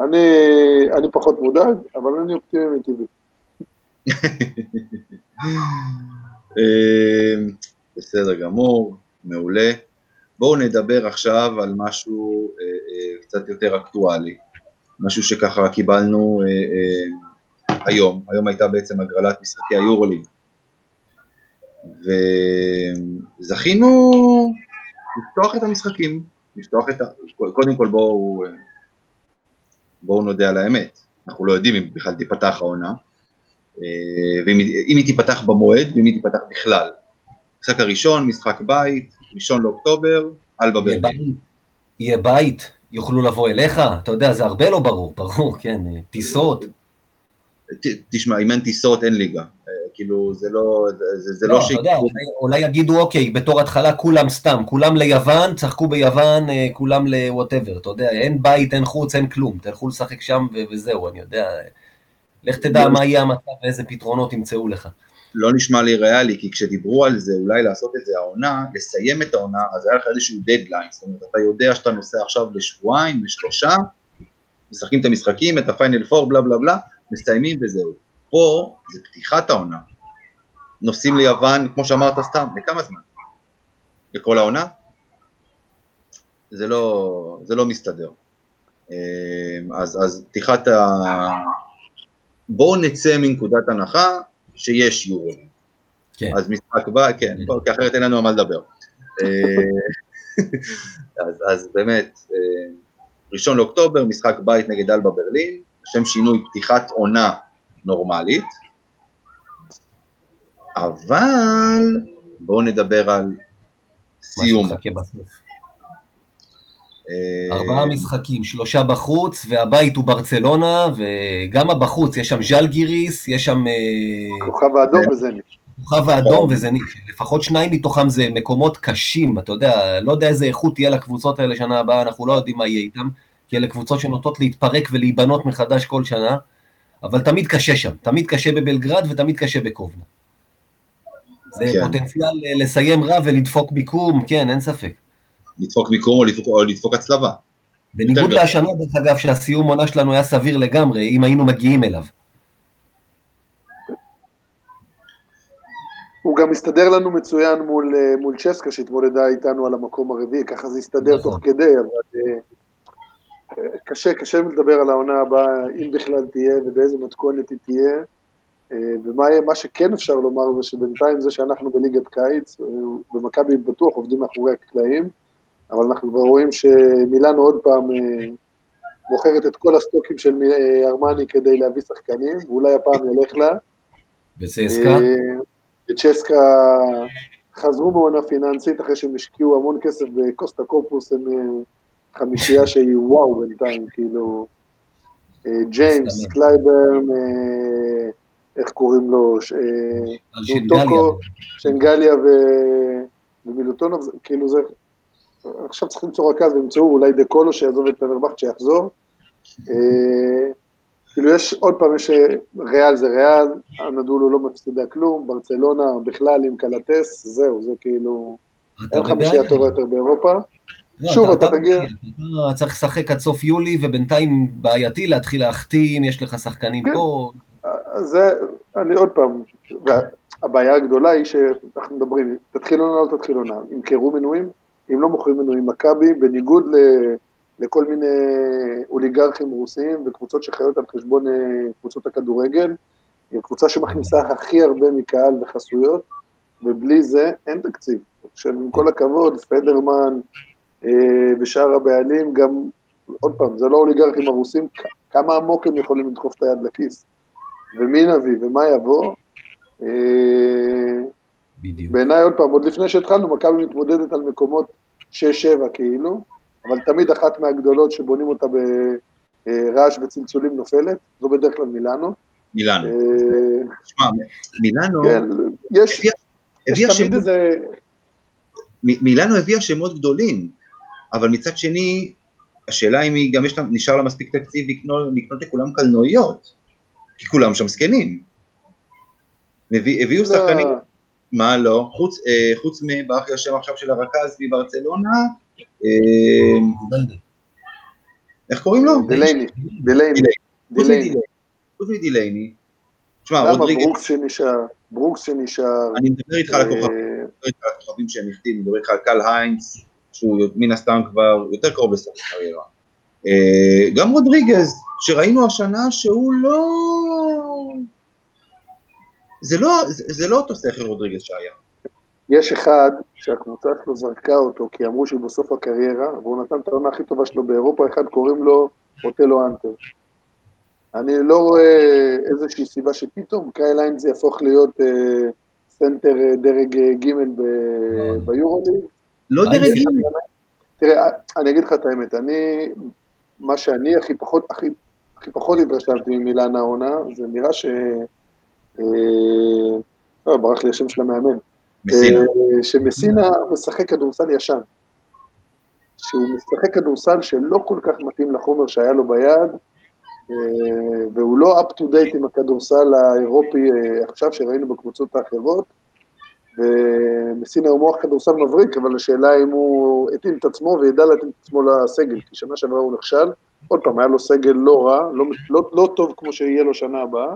אני פחות מודאג, אבל אני אופטימי מטבעי. בסדר גמור, מעולה. בואו נדבר עכשיו על משהו קצת יותר אקטואלי. משהו שככה קיבלנו היום. היום הייתה בעצם הגרלת משחקי היורוליג. וזכינו לפתוח את המשחקים. קודם כל בואו נודע על האמת, אנחנו לא יודעים אם בכלל תיפתח העונה, ואם היא תיפתח במועד, ואם היא תיפתח בכלל. משחק הראשון, משחק בית, 1 באוקטובר, על בבית. יהיה בית, יוכלו לבוא אליך, אתה יודע, זה הרבה לא ברור, כן, טיסות. תשמע, אם אין טיסות, אין ליגה. כאילו, זה לא... לא, אתה יודע, אולי יגידו, אוקיי, בתור התחלה כולם סתם, כולם ליוון, צחקו ביוון, כולם ל-whatever, אתה יודע, אין בית, אין חוץ, אין כלום, תלכו לשחק שם וזהו, אני יודע, לך תדע מה יהיה המצב ואיזה פתרונות ימצאו לך. לא נשמע לי ריאלי, כי כשדיברו על זה, אולי לעשות את זה העונה, לסיים את העונה, אז היה לך איזשהו דדליין, זאת אומרת, אתה יודע שאתה נוסע עכשיו לשבועיים, לשלושה, משחקים את המשחקים, את הפיינל פור, בלה בלה בלה, מסיימים וזהו. פה זה פתיחת העונה, נוסעים ליוון, כמו שאמרת סתם, לכמה זמן? לכל העונה? זה לא מסתדר. אז פתיחת ה... בואו נצא מנקודת הנחה שיש יורוליג. כן. אז משחק בא, כן, כי אחרת אין לנו מה לדבר. אז באמת, 1 באוקטובר, משחק בית נגד אלבה ברלין, שם שינוי פתיחת עונה, נורמלית, אבל בואו נדבר על סיום. 4 משחקים, 3 בחוץ, והבית הוא ברצלונה, וגם בחוץ, יש שם ז'לגיריס, יש שם... כוכב האדום וזניף, לפחות 2 מתוכם זה מקומות קשים, אתה יודע, לא יודע איזה איכות תהיה לקבוצות האלה שנה הבאה, אנחנו לא יודעים מה יהיה איתם, כי אלה קבוצות שנוטות להתפרק ולהיבנות מחדש כל שנה, אבל תמיד קשה שם, תמיד קשה בבלגרד ותמיד קשה בקובנה. זה פוטנציאל לסיים רע ולדפוק מיקום, כן, אין ספק. לדפוק מיקום או לדפוק הצלבה. בניגוד להשנה, דרך אגב, שהסיום עונה שלנו היה סביר לגמרי, אם היינו מגיעים אליו. הוא גם הסתדר לנו מצוין מול צ'סקה, שהתמודדה איתנו על המקום הרביעי, ככה זה הסתדר תוך כדי, אבל... קשה לדבר על העונה הבאה, אם בכלל תהיה ובאיזה מתכונת היא תהיה, ומה שכן אפשר לומר זה שבינתיים זה שאנחנו בליגת קיץ, במכבי בטוח עובדים מאחורי הקלעים, אבל אנחנו כבר רואים שמילאנו עוד פעם מוכרת את כל הסטוקים של ארמני כדי להביא שחקנים, ואולי הפעם ילך לה. וצ'סקה? וצ'סקה חזרו בעונה פיננסית אחרי שהם השקיעו המון כסף בקוסטה קורפוס, הם חמישייה שהיא וואו בינתיים, כאילו ג'יימס, קלייברן, איך קוראים לו, טוקו, שנגליה ומילוטונוב, כאילו זה, עכשיו צריכים למצוא רכז, וימצאו אולי דקולו שיעזוב את פנרבכט שיחזור, כאילו יש עוד פעם, יש ריאל זה ריאל, הנדולו לא מפסידה כלום, ברצלונה בכלל עם קלטס, זהו, זה כאילו, אין חמישייה טובה יותר באירופה, שוב, אתה תגיע. אתה צריך לשחק עד סוף יולי, ובינתיים בעייתי להתחיל להחתים, יש לך שחקנים פה. זה, אני עוד פעם, הבעיה הגדולה היא שאנחנו מדברים, תתחיל עונה או תתחיל עונה, אם קרו מנויים, אם לא מוכרים מנויים, מכבי, בניגוד לכל מיני אוליגרכים רוסיים, וקבוצות שחיות על חשבון קבוצות הכדורגל, היא קבוצה שמכניסה הכי הרבה מקהל וחסויות, ובלי זה אין תקציב. עם כל הכבוד, פדרמן, בשאר הבעלים, גם, עוד פעם, זה לא אוליגרכים הרוסים, כמה עמוק הם יכולים לדחוף את היד לכיס, ומי נביא, ומה יבוא, בעיניי עוד פעם, עוד לפני שהתחלנו, מכבי מתמודדת על מקומות 6-7 כאילו, אבל תמיד אחת מהגדולות שבונים אותה ברעש וצלצולים נופלת, זו בדרך כלל מילאנו. מילאנו. תשמע, מילאנו... כן, יש תמיד איזה... מילאנו הביאה שמות גדולים, אבל מצד שני, השאלה אם גם נשאר לה מספיק תקציב לקנות לכולם קלנועיות, כי כולם שם זקנים. הביאו שחקנים, מה לא, חוץ מבאחי השם עכשיו של הרכז מברצלונה, איך קוראים לו? דילייני. חוץ מדילייני. למה ברוקס שנשאר? אני מדבר איתך על הכוכבים שהם נכתים, מדבר איתך על קל היינס, שהוא מן הסתם כבר יותר קרוב לסוף הקריירה. גם רודריגז, שראינו השנה שהוא לא... זה לא אותו סכר רודריגז שהיה. יש אחד שהקבוצה שלו זרקה אותו, כי אמרו שהוא בסוף הקריירה, והוא נתן את העונה הכי טובה שלו באירופה, אחד קוראים לו אוטלו אנטר. אני לא רואה איזושהי סיבה שפתאום, קייל היינס יהפוך להיות סנטר דרג ג' ביורוליג. לא דרג ג'. תראה, אני אגיד לך את האמת, מה שאני הכי פחות התרשמתי ממילאן העונה, זה נראה ש... ברח לי השם של המאמן. מסינה. שמסינה משחק כדורסל ישן. שהוא משחק כדורסל שלא כל כך מתאים לחומר שהיה לו ביד, והוא לא up to date עם הכדורסל האירופי עכשיו שראינו בקבוצות האחרות, ומסינה הוא מוח כדורסל מבריק, אבל השאלה אם הוא יתאים את עצמו וידע להתאים את עצמו לסגל, כי שנה שעברה הוא נכשל, עוד פעם היה לו סגל לא רע, לא טוב כמו שיהיה לו שנה הבאה,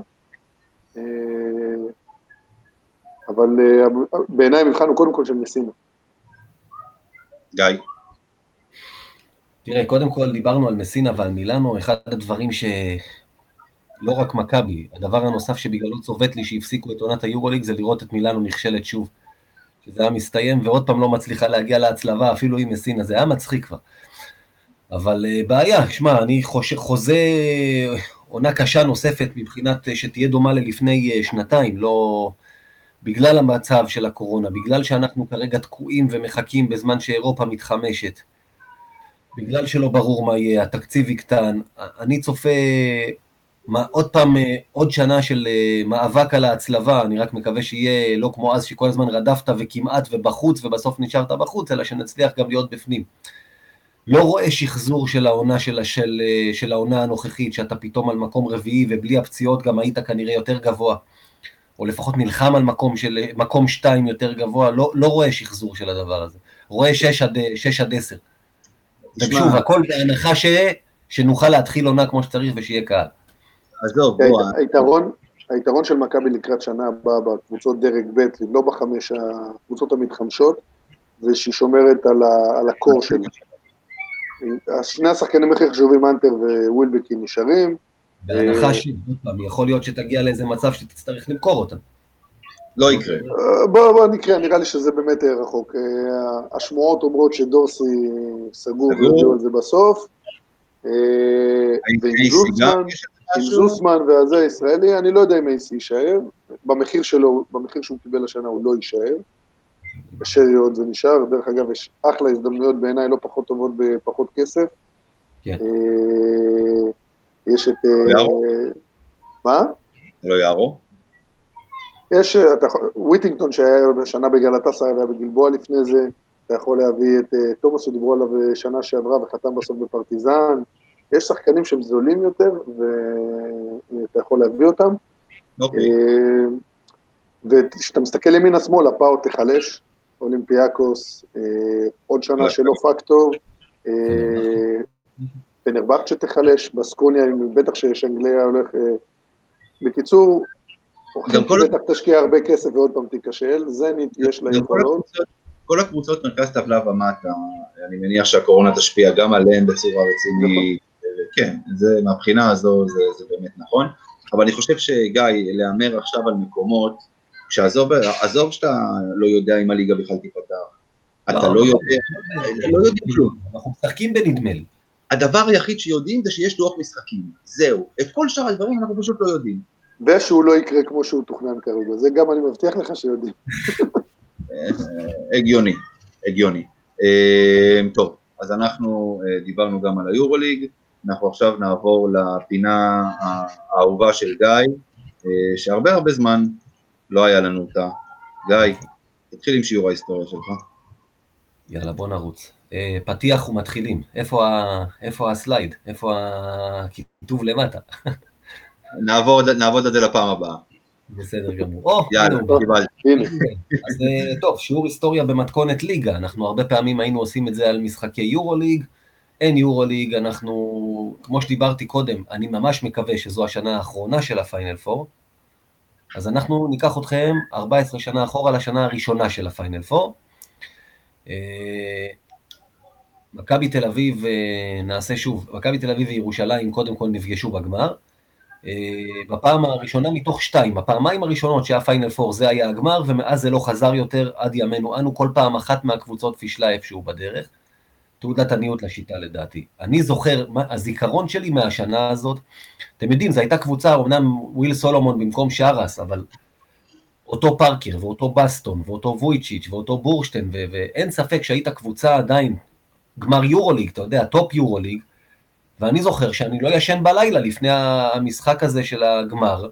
אבל בעיניי מבחן הוא קודם כל של מסינה. גיא. תראה, קודם כל דיברנו על מסינה ועל מילאנו, אחד הדברים שלא רק מכבי, הדבר הנוסף שבגללו צובט לי שהפסיקו את עונת היורוליג, זה לראות את מילאנו נכשלת שוב, שזה היה מסתיים ועוד פעם לא מצליחה להגיע להצלבה, אפילו עם מסינה, זה היה מצחיק כבר. אבל בעיה, שמע, אני חוזה עונה קשה נוספת מבחינת שתהיה דומה ללפני שנתיים, לא... בגלל המצב של הקורונה, בגלל שאנחנו כרגע תקועים ומחכים בזמן שאירופה מתחמשת, בגלל שלא ברור מה יהיה, התקציב היא קטן, אני צופה עוד פעם, עוד שנה של מאבק על ההצלבה, אני רק מקווה שיהיה לא כמו אז שכל הזמן רדפת וכמעט ובחוץ ובסוף נשארת בחוץ, אלא שנצליח גם להיות בפנים. לא רואה שחזור של העונה של העונה הנוכחית, שאתה פתאום על מקום רביעי ובלי הפציעות גם היית כנראה יותר גבוה, או לפחות נלחם על מקום 2 יותר גבוה, לא רואה שחזור של הדבר הזה, רואה 6-10. ושוב, הכל בהנחה שנוכל להתחיל עונה כמו שצריך ושיהיה קהל. אז לא, בוא. היתרון של מכבי לקראת שנה הבאה בקבוצות דרג ב' לא בחמש הקבוצות המתחמשות, זה שהיא שומרת על הקור שלה. שני השחקנים הכי חשובים, אנטר ווילבקין, נשארים, בהנחה שיכול להיות שתגיע לאיזה מצב שתצטרך למכור אותם. לא יקרה. בוא נקרא, נראה לי שזה באמת רחוק. השמועות אומרות שדורסי סגור יגיעו על זה בסוף. עם זוסמן והזה הישראלי, אני לא יודע אם אייסי יישאר. במחיר שלו, במחיר שהוא קיבל השנה הוא לא יישאר. אשר יהוד זה נשאר, דרך אגב יש אחלה הזדמנויות בעיניי לא פחות טובות בפחות כסף. כן. יש את... מה? לא יערו? יש, וויטינגטון שהיה שנה בגלטסראי והיה בגלבוע לפני זה, אתה יכול להביא את תומאס, הוא דיברו עליו שנה שעברה וחתם בסוף בפרטיזן, יש שחקנים שהם זולים יותר ואתה יכול להביא אותם. אוקיי. וכשאתה מסתכל ימין השמאל, הפאו תחלש, אולימפיאקוס, עוד שנה שלא פקטור, פנרבחצ'ה תחלש, בסקוניה, בטח ששנגליה הולך, בקיצור, בטח תשקיע הרבה כסף ועוד פעם תיקשל, זנית יש לה יכולות. כל הקבוצות מרכז טבלה ומטה, אני מניח שהקורונה תשפיע גם עליהן בצורה רצינית, כן, זה מהבחינה הזו, זה באמת נכון, אבל אני חושב שגיא, להאמר עכשיו על מקומות, כשעזוב שאתה לא יודע אם הליגה בכלל תיפתח, אתה לא יודע, אנחנו משחקים בנדמל. הדבר היחיד שיודעים זה שיש לוח משחקים, זהו, את כל שאר הדברים אנחנו פשוט לא יודעים. ושהוא לא יקרה כמו שהוא תוכנן כרגע, זה גם אני מבטיח לך שיודעים. הגיוני, הגיוני. טוב, אז אנחנו דיברנו גם על היורוליג, אנחנו עכשיו נעבור לפינה האהובה של גיא, שהרבה הרבה זמן לא היה לנו אותה. גיא, תתחיל עם שיעור ההיסטוריה שלך. יאללה, בוא נרוץ. פתיח ומתחילים. איפה הסלייד? איפה הכיתוב למטה? נעבוד את זה לפעם הבאה. בסדר גמור. יאללה, קיבלתי. אז טוב, שיעור היסטוריה במתכונת ליגה. אנחנו הרבה פעמים היינו עושים את זה על משחקי יורוליג. אין יורוליג, אנחנו, כמו שדיברתי קודם, אני ממש מקווה שזו השנה האחרונה של הפיינל פור. אז אנחנו ניקח אתכם 14 שנה אחורה לשנה הראשונה של הפיינל פור. מכבי תל אביב, נעשה שוב, מכבי תל אביב וירושלים קודם כל נפגשו בגמר. בפעם הראשונה מתוך שתיים, הפעמיים הראשונות שהיה פיינל פור זה היה הגמר, ומאז זה לא חזר יותר עד ימינו. אנו כל פעם אחת מהקבוצות פישלה איפשהו בדרך. תעודת עניות לשיטה לדעתי. אני זוכר, הזיכרון שלי מהשנה הזאת, אתם יודעים, זו הייתה קבוצה, אמנם וויל סולומון במקום שרס, אבל אותו פארקר ואותו בסטון ואותו וויצ'יץ' ואותו בורשטיין, ואין ספק שהייתה קבוצה עדיין, גמר יורוליג, אתה יודע, טופ יורוליג, ואני זוכר שאני לא ישן בלילה לפני המשחק הזה של הגמר,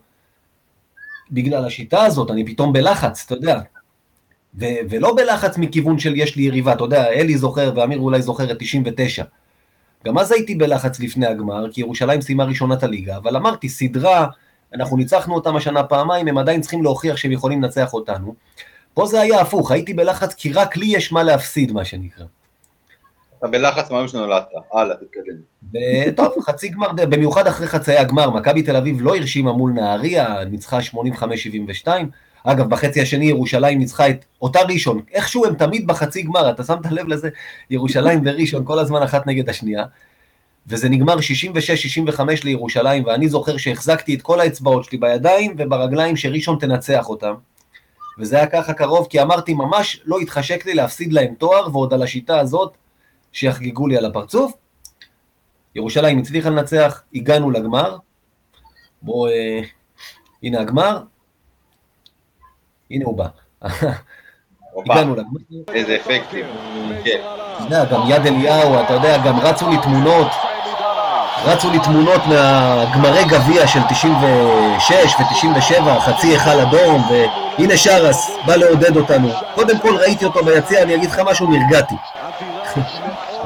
בגלל השיטה הזאת, אני פתאום בלחץ, אתה יודע, ולא בלחץ מכיוון של יש לי יריבה, אתה יודע, אלי זוכר ואמיר אולי זוכר את 99. גם אז הייתי בלחץ לפני הגמר, כי ירושלים סיימה ראשונת הליגה, אבל אמרתי, סדרה, אנחנו ניצחנו אותם השנה פעמיים, הם עדיין צריכים להוכיח שהם יכולים לנצח אותנו. פה זה היה הפוך, הייתי בלחץ כי רק לי יש מה להפסיד, מה שנקרא. אתה בלחץ מהיום שנולדת, הלאה, תתקדם. טוב, חצי גמר, במיוחד אחרי חצאי הגמר, מכבי תל אביב לא הרשימה מול נהריה, ניצחה 85-72, אגב, בחצי השני ירושלים ניצחה את אותה ראשון, איכשהו הם תמיד בחצי גמר, אתה שמת לב לזה, ירושלים וראשון, כל הזמן אחת נגד השנייה, וזה נגמר 66-65 לירושלים, ואני זוכר שהחזקתי את כל האצבעות שלי בידיים וברגליים שראשון תנצח אותם, וזה היה ככה קרוב, כי אמרתי, ממש לא התחשק לי להפסיד להם תואר, ועוד על השיטה הזאת שיחגגו לי על הפרצוף, ירושלים הצליחה לנצח, הגענו לגמר, בואו, הנה הגמר, הנה הוא בא. הגענו לגמר. איזה אפקטים. אתה יודע, גם יד אליהו, אתה יודע, גם רצו לי תמונות מהגמרי גביע של 96 ו-97, חצי החל אדום, והנה שרס בא לעודד אותנו. קודם כל ראיתי אותו ביציע, אני אגיד לך משהו, נרגעתי.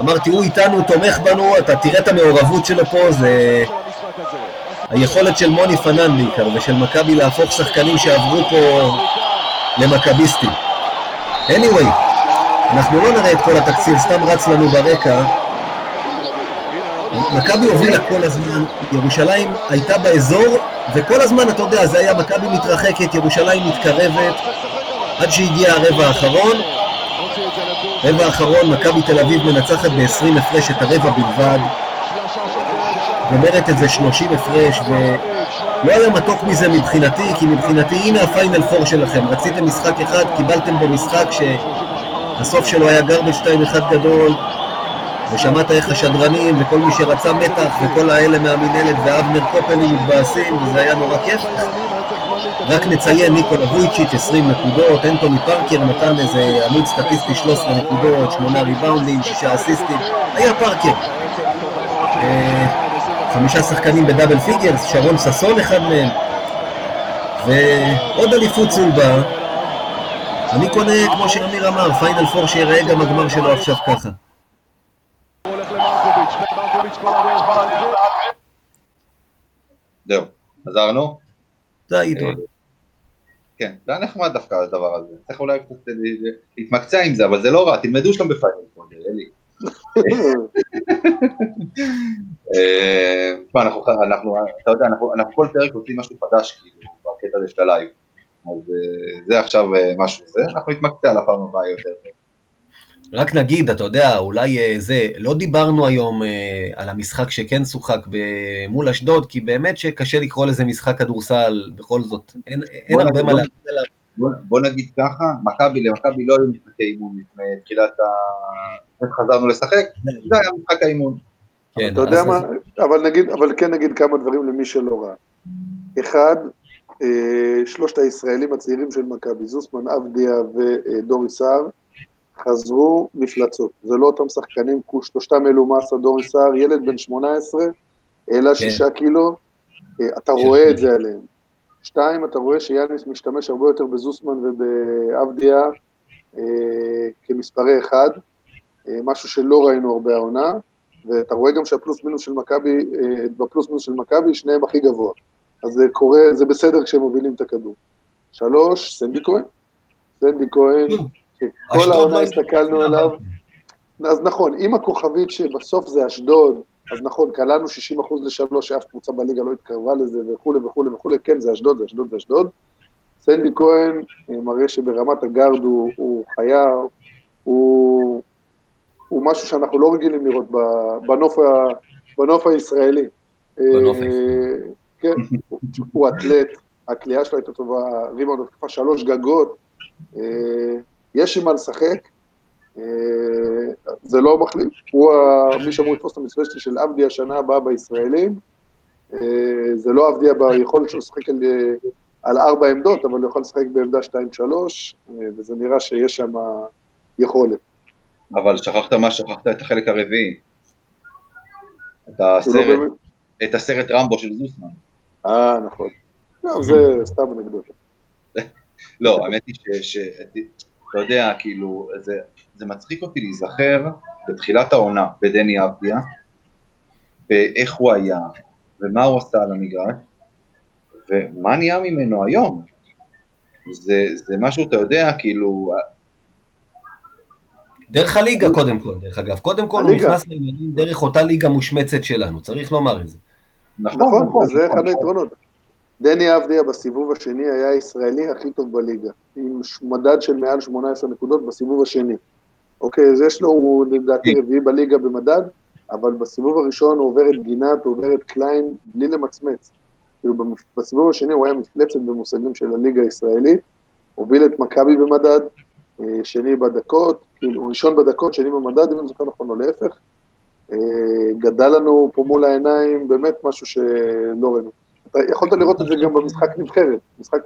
אמרתי, הוא איתנו, הוא תומך בנו, אתה תראה את המעורבות שלו פה, זה... היכולת של מוני פנן בעיקר, ושל מכבי להפוך שחקנים שעברו פה... למכביסטים. anyway, אנחנו לא נראה את כל התקציר, סתם רץ לנו ברקע. מכבי הובילה כל הזמן, ירושלים הייתה באזור, וכל הזמן, אתה יודע, זה היה מכבי מתרחקת, ירושלים מתקרבת, עד שהגיע הרבע האחרון. רבע האחרון, מכבי תל אביב מנצחת ב-20 הפרש את הרבע בלבד. אומרת את זה 30 הפרש, ולא היה מתוק מזה מבחינתי, כי מבחינתי הנה הפיינל פור שלכם. רציתם משחק אחד, קיבלתם בו משחק שהסוף שלו היה garbage time אחד גדול, ושמעת איך השדרנים וכל מי שרצה מתח וכל האלה מהמינלת ואבנר קופלים מתבאסים, וזה היה נורא כיף. רק נציין, ניקולה וויצ'יץ' 20 נקודות, אנטוני פארקר נתן איזה עמוד סטטיסטי 13 נקודות, 8 ריבאונדים, 6 אסיסטים, היה פארקר. 5 שחקנים בדאבל פיגרס, שרון ססון אחד מהם, ועוד אליפות צולבה. אני קונה, כמו שאמיר אמר, פיינל פור שיראה גם הגמר שלו עכשיו ככה. זהו, עזרנו? זה הייתו. כן, זה היה נחמד דווקא הדבר הזה. צריך אולי להתמקצע עם זה, אבל זה לא רע, תלמדו שלום בפיינל פור, נראה לי. אנחנו כל פרק עושים משהו חדש בקטע הזה של הלייב, אז זה עכשיו משהו, אנחנו נתמקצע על הפעם הבאה יותר. רק נגיד, אתה יודע, אולי זה, לא דיברנו היום על המשחק שכן שוחק מול אשדוד, כי באמת שקשה לקרוא לזה משחק כדורסל, בכל זאת אין הרבה מה להגיד עליו. בוא נגיד ככה, למכבי לא היו משחקי אימון מתחילת חזרנו לשחק, זה היה משחק האימון. אתה יודע מה, אבל כן נגיד כמה דברים למי שלא ראה. אחד, שלושת הישראלים הצעירים של מכבי, זוסמן, אבדיה ודורי סער, חזרו מפלצות. זה לא אותם שחקנים, שלושתם אלו מסה, דורי סער, ילד בן 18, אלא 6 קילו, אתה רואה את זה עליהם. שתיים, אתה רואה שיאניס משתמש הרבה יותר בזוסמן ובאבדיה כמספרי אחד, משהו שלא ראינו הרבה העונה, ואתה רואה גם שהפלוס מינוס של מכבי, בפלוס מינוס של מכבי, שניהם הכי גבוה. אז זה קורה, זה בסדר כשהם מובילים את הכדור. 3, סנדי כהן, כל העונה הסתכלנו עליו. אז נכון, עם הכוכבית שבסוף זה אשדוד, אז נכון, קלענו 60% ל3, שאף קבוצה בליגה לא התקרבה לזה, וכו', כן, זה אשדוד. סנדי כהן מראה שברמת הגארד הוא חיה, הוא משהו שאנחנו לא רגילים לראות בנוף הישראלי. כן, הוא אתלט, הקליעה שלו הייתה טובה, ריבאונד התקפה 3 גגות, יש עם מה לשחק, זה לא מחליף, הוא מי שאמור לתפוס את המצוושתי של אבדיה השנה הבאה בישראלים, זה לא אבדיה ביכולת שהוא לשחק על 4 עמדות, אבל הוא יכול לשחק בעמדה 2-3, וזה נראה שיש שם יכולת. אבל שכחת את החלק הרביעי, את הסרט רמבו של זוסמן. נכון. לא, זה סתם נגדות. לא, האמת היא אתה יודע, כאילו, זה מצחיק אותי להיזכר בתחילת העונה, בדני אבדיה, באיך הוא היה, ומה הוא עשה על המגרש, ומה נהיה ממנו היום. זה משהו, אתה יודע, כאילו, דרך הליגה קודם כל, דרך אגב. קודם כל הוא נכנס לעניינים דרך אותה ליגה מושמצת שלנו, צריך לומר את זה. נכון, זה אחד היתרונות. דני אבדיה בסיבוב השני היה הישראלי הכי טוב בליגה, עם מדד של מעל 18 נקודות בסיבוב השני. אוקיי, אז יש לו, הוא לדעתי רביעי בליגה במדד, אבל בסיבוב הראשון הוא עובר את גינת, הוא עובר את קליין בלי למצמץ. בסיבוב השני הוא היה מפלצת במושגים של הליגה הישראלית, הוביל את מכבי במדד, שני בדקות, כאילו ראשון בדקות, שני במדד, אם אני זוכר נכון או להפך, גדל לנו פה מול העיניים באמת משהו שלא ראינו. אתה יכולת לראות את זה גם במשחק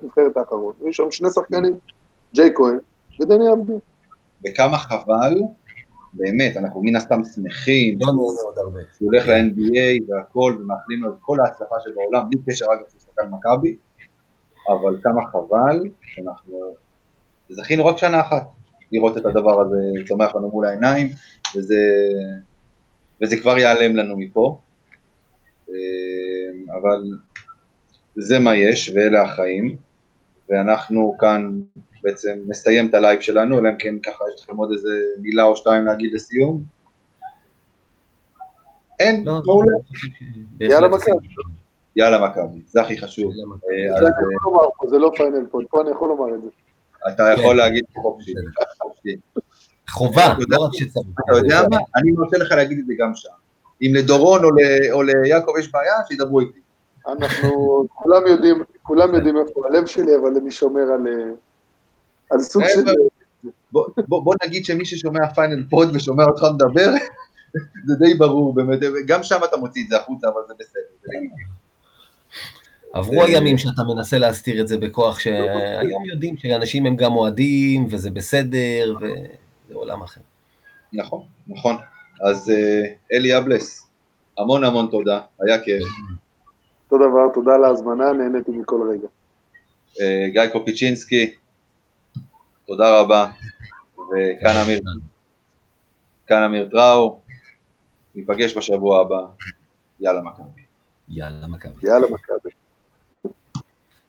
נבחרת האחרון. יש שם 2 שחקנים, ג'יי כהן ודני אבדי. וכמה חבל, באמת, אנחנו מן הסתם שמחים, שהוא הולך ל-NBA והכל, ומאחלים לו את כל ההצלחה של העולם, בלי קשר רק לשחקן מכבי, אבל כמה חבל שאנחנו זכינו רק שנה אחת לראות את הדבר הזה, צומח לנו מול העיניים, וזה כבר ייעלם לנו מפה, אבל זה מה יש, ואלה החיים, ואנחנו כאן בעצם מסיים את הלייב שלנו, אלא אם כן ככה יש לכם עוד איזה מילה או 2 להגיד לסיום. אין, מעולה. יאללה מכבי, זה הכי חשוב. זה לא פיינל פוד, פה אני יכול לומר את זה. אתה יכול להגיד חופשי. חובה, לא רק שצריך. אתה יודע מה? אני רוצה לך להגיד את זה גם שם. אם לדורון או ליעקב יש בעיה, שידברו איתי. אנחנו, כולם יודעים איפה הלב שלי, אבל אני שומר על סוג של... בוא נגיד שמי ששומע פיינל פוד ושומע אותך מדבר, זה די ברור, באמת, גם שם אתה מוציא את זה החוצה, אבל זה בסדר. עברו הימים שאתה מנסה להסתיר את זה בכוח, שהיום יודעים שאנשים הם גם מועדים, וזה בסדר, וזה עולם אחר. נכון, נכון. אז אלי אבלס, המון המון תודה, היה כיף. אותו דבר, תודה על ההזמנה, נהניתי מכל רגע. גיא קופיצ'ינסקי, תודה רבה, וכאן אמיר טראו, ניפגש בשבוע הבא, יאללה מכבי. יאללה מכבי.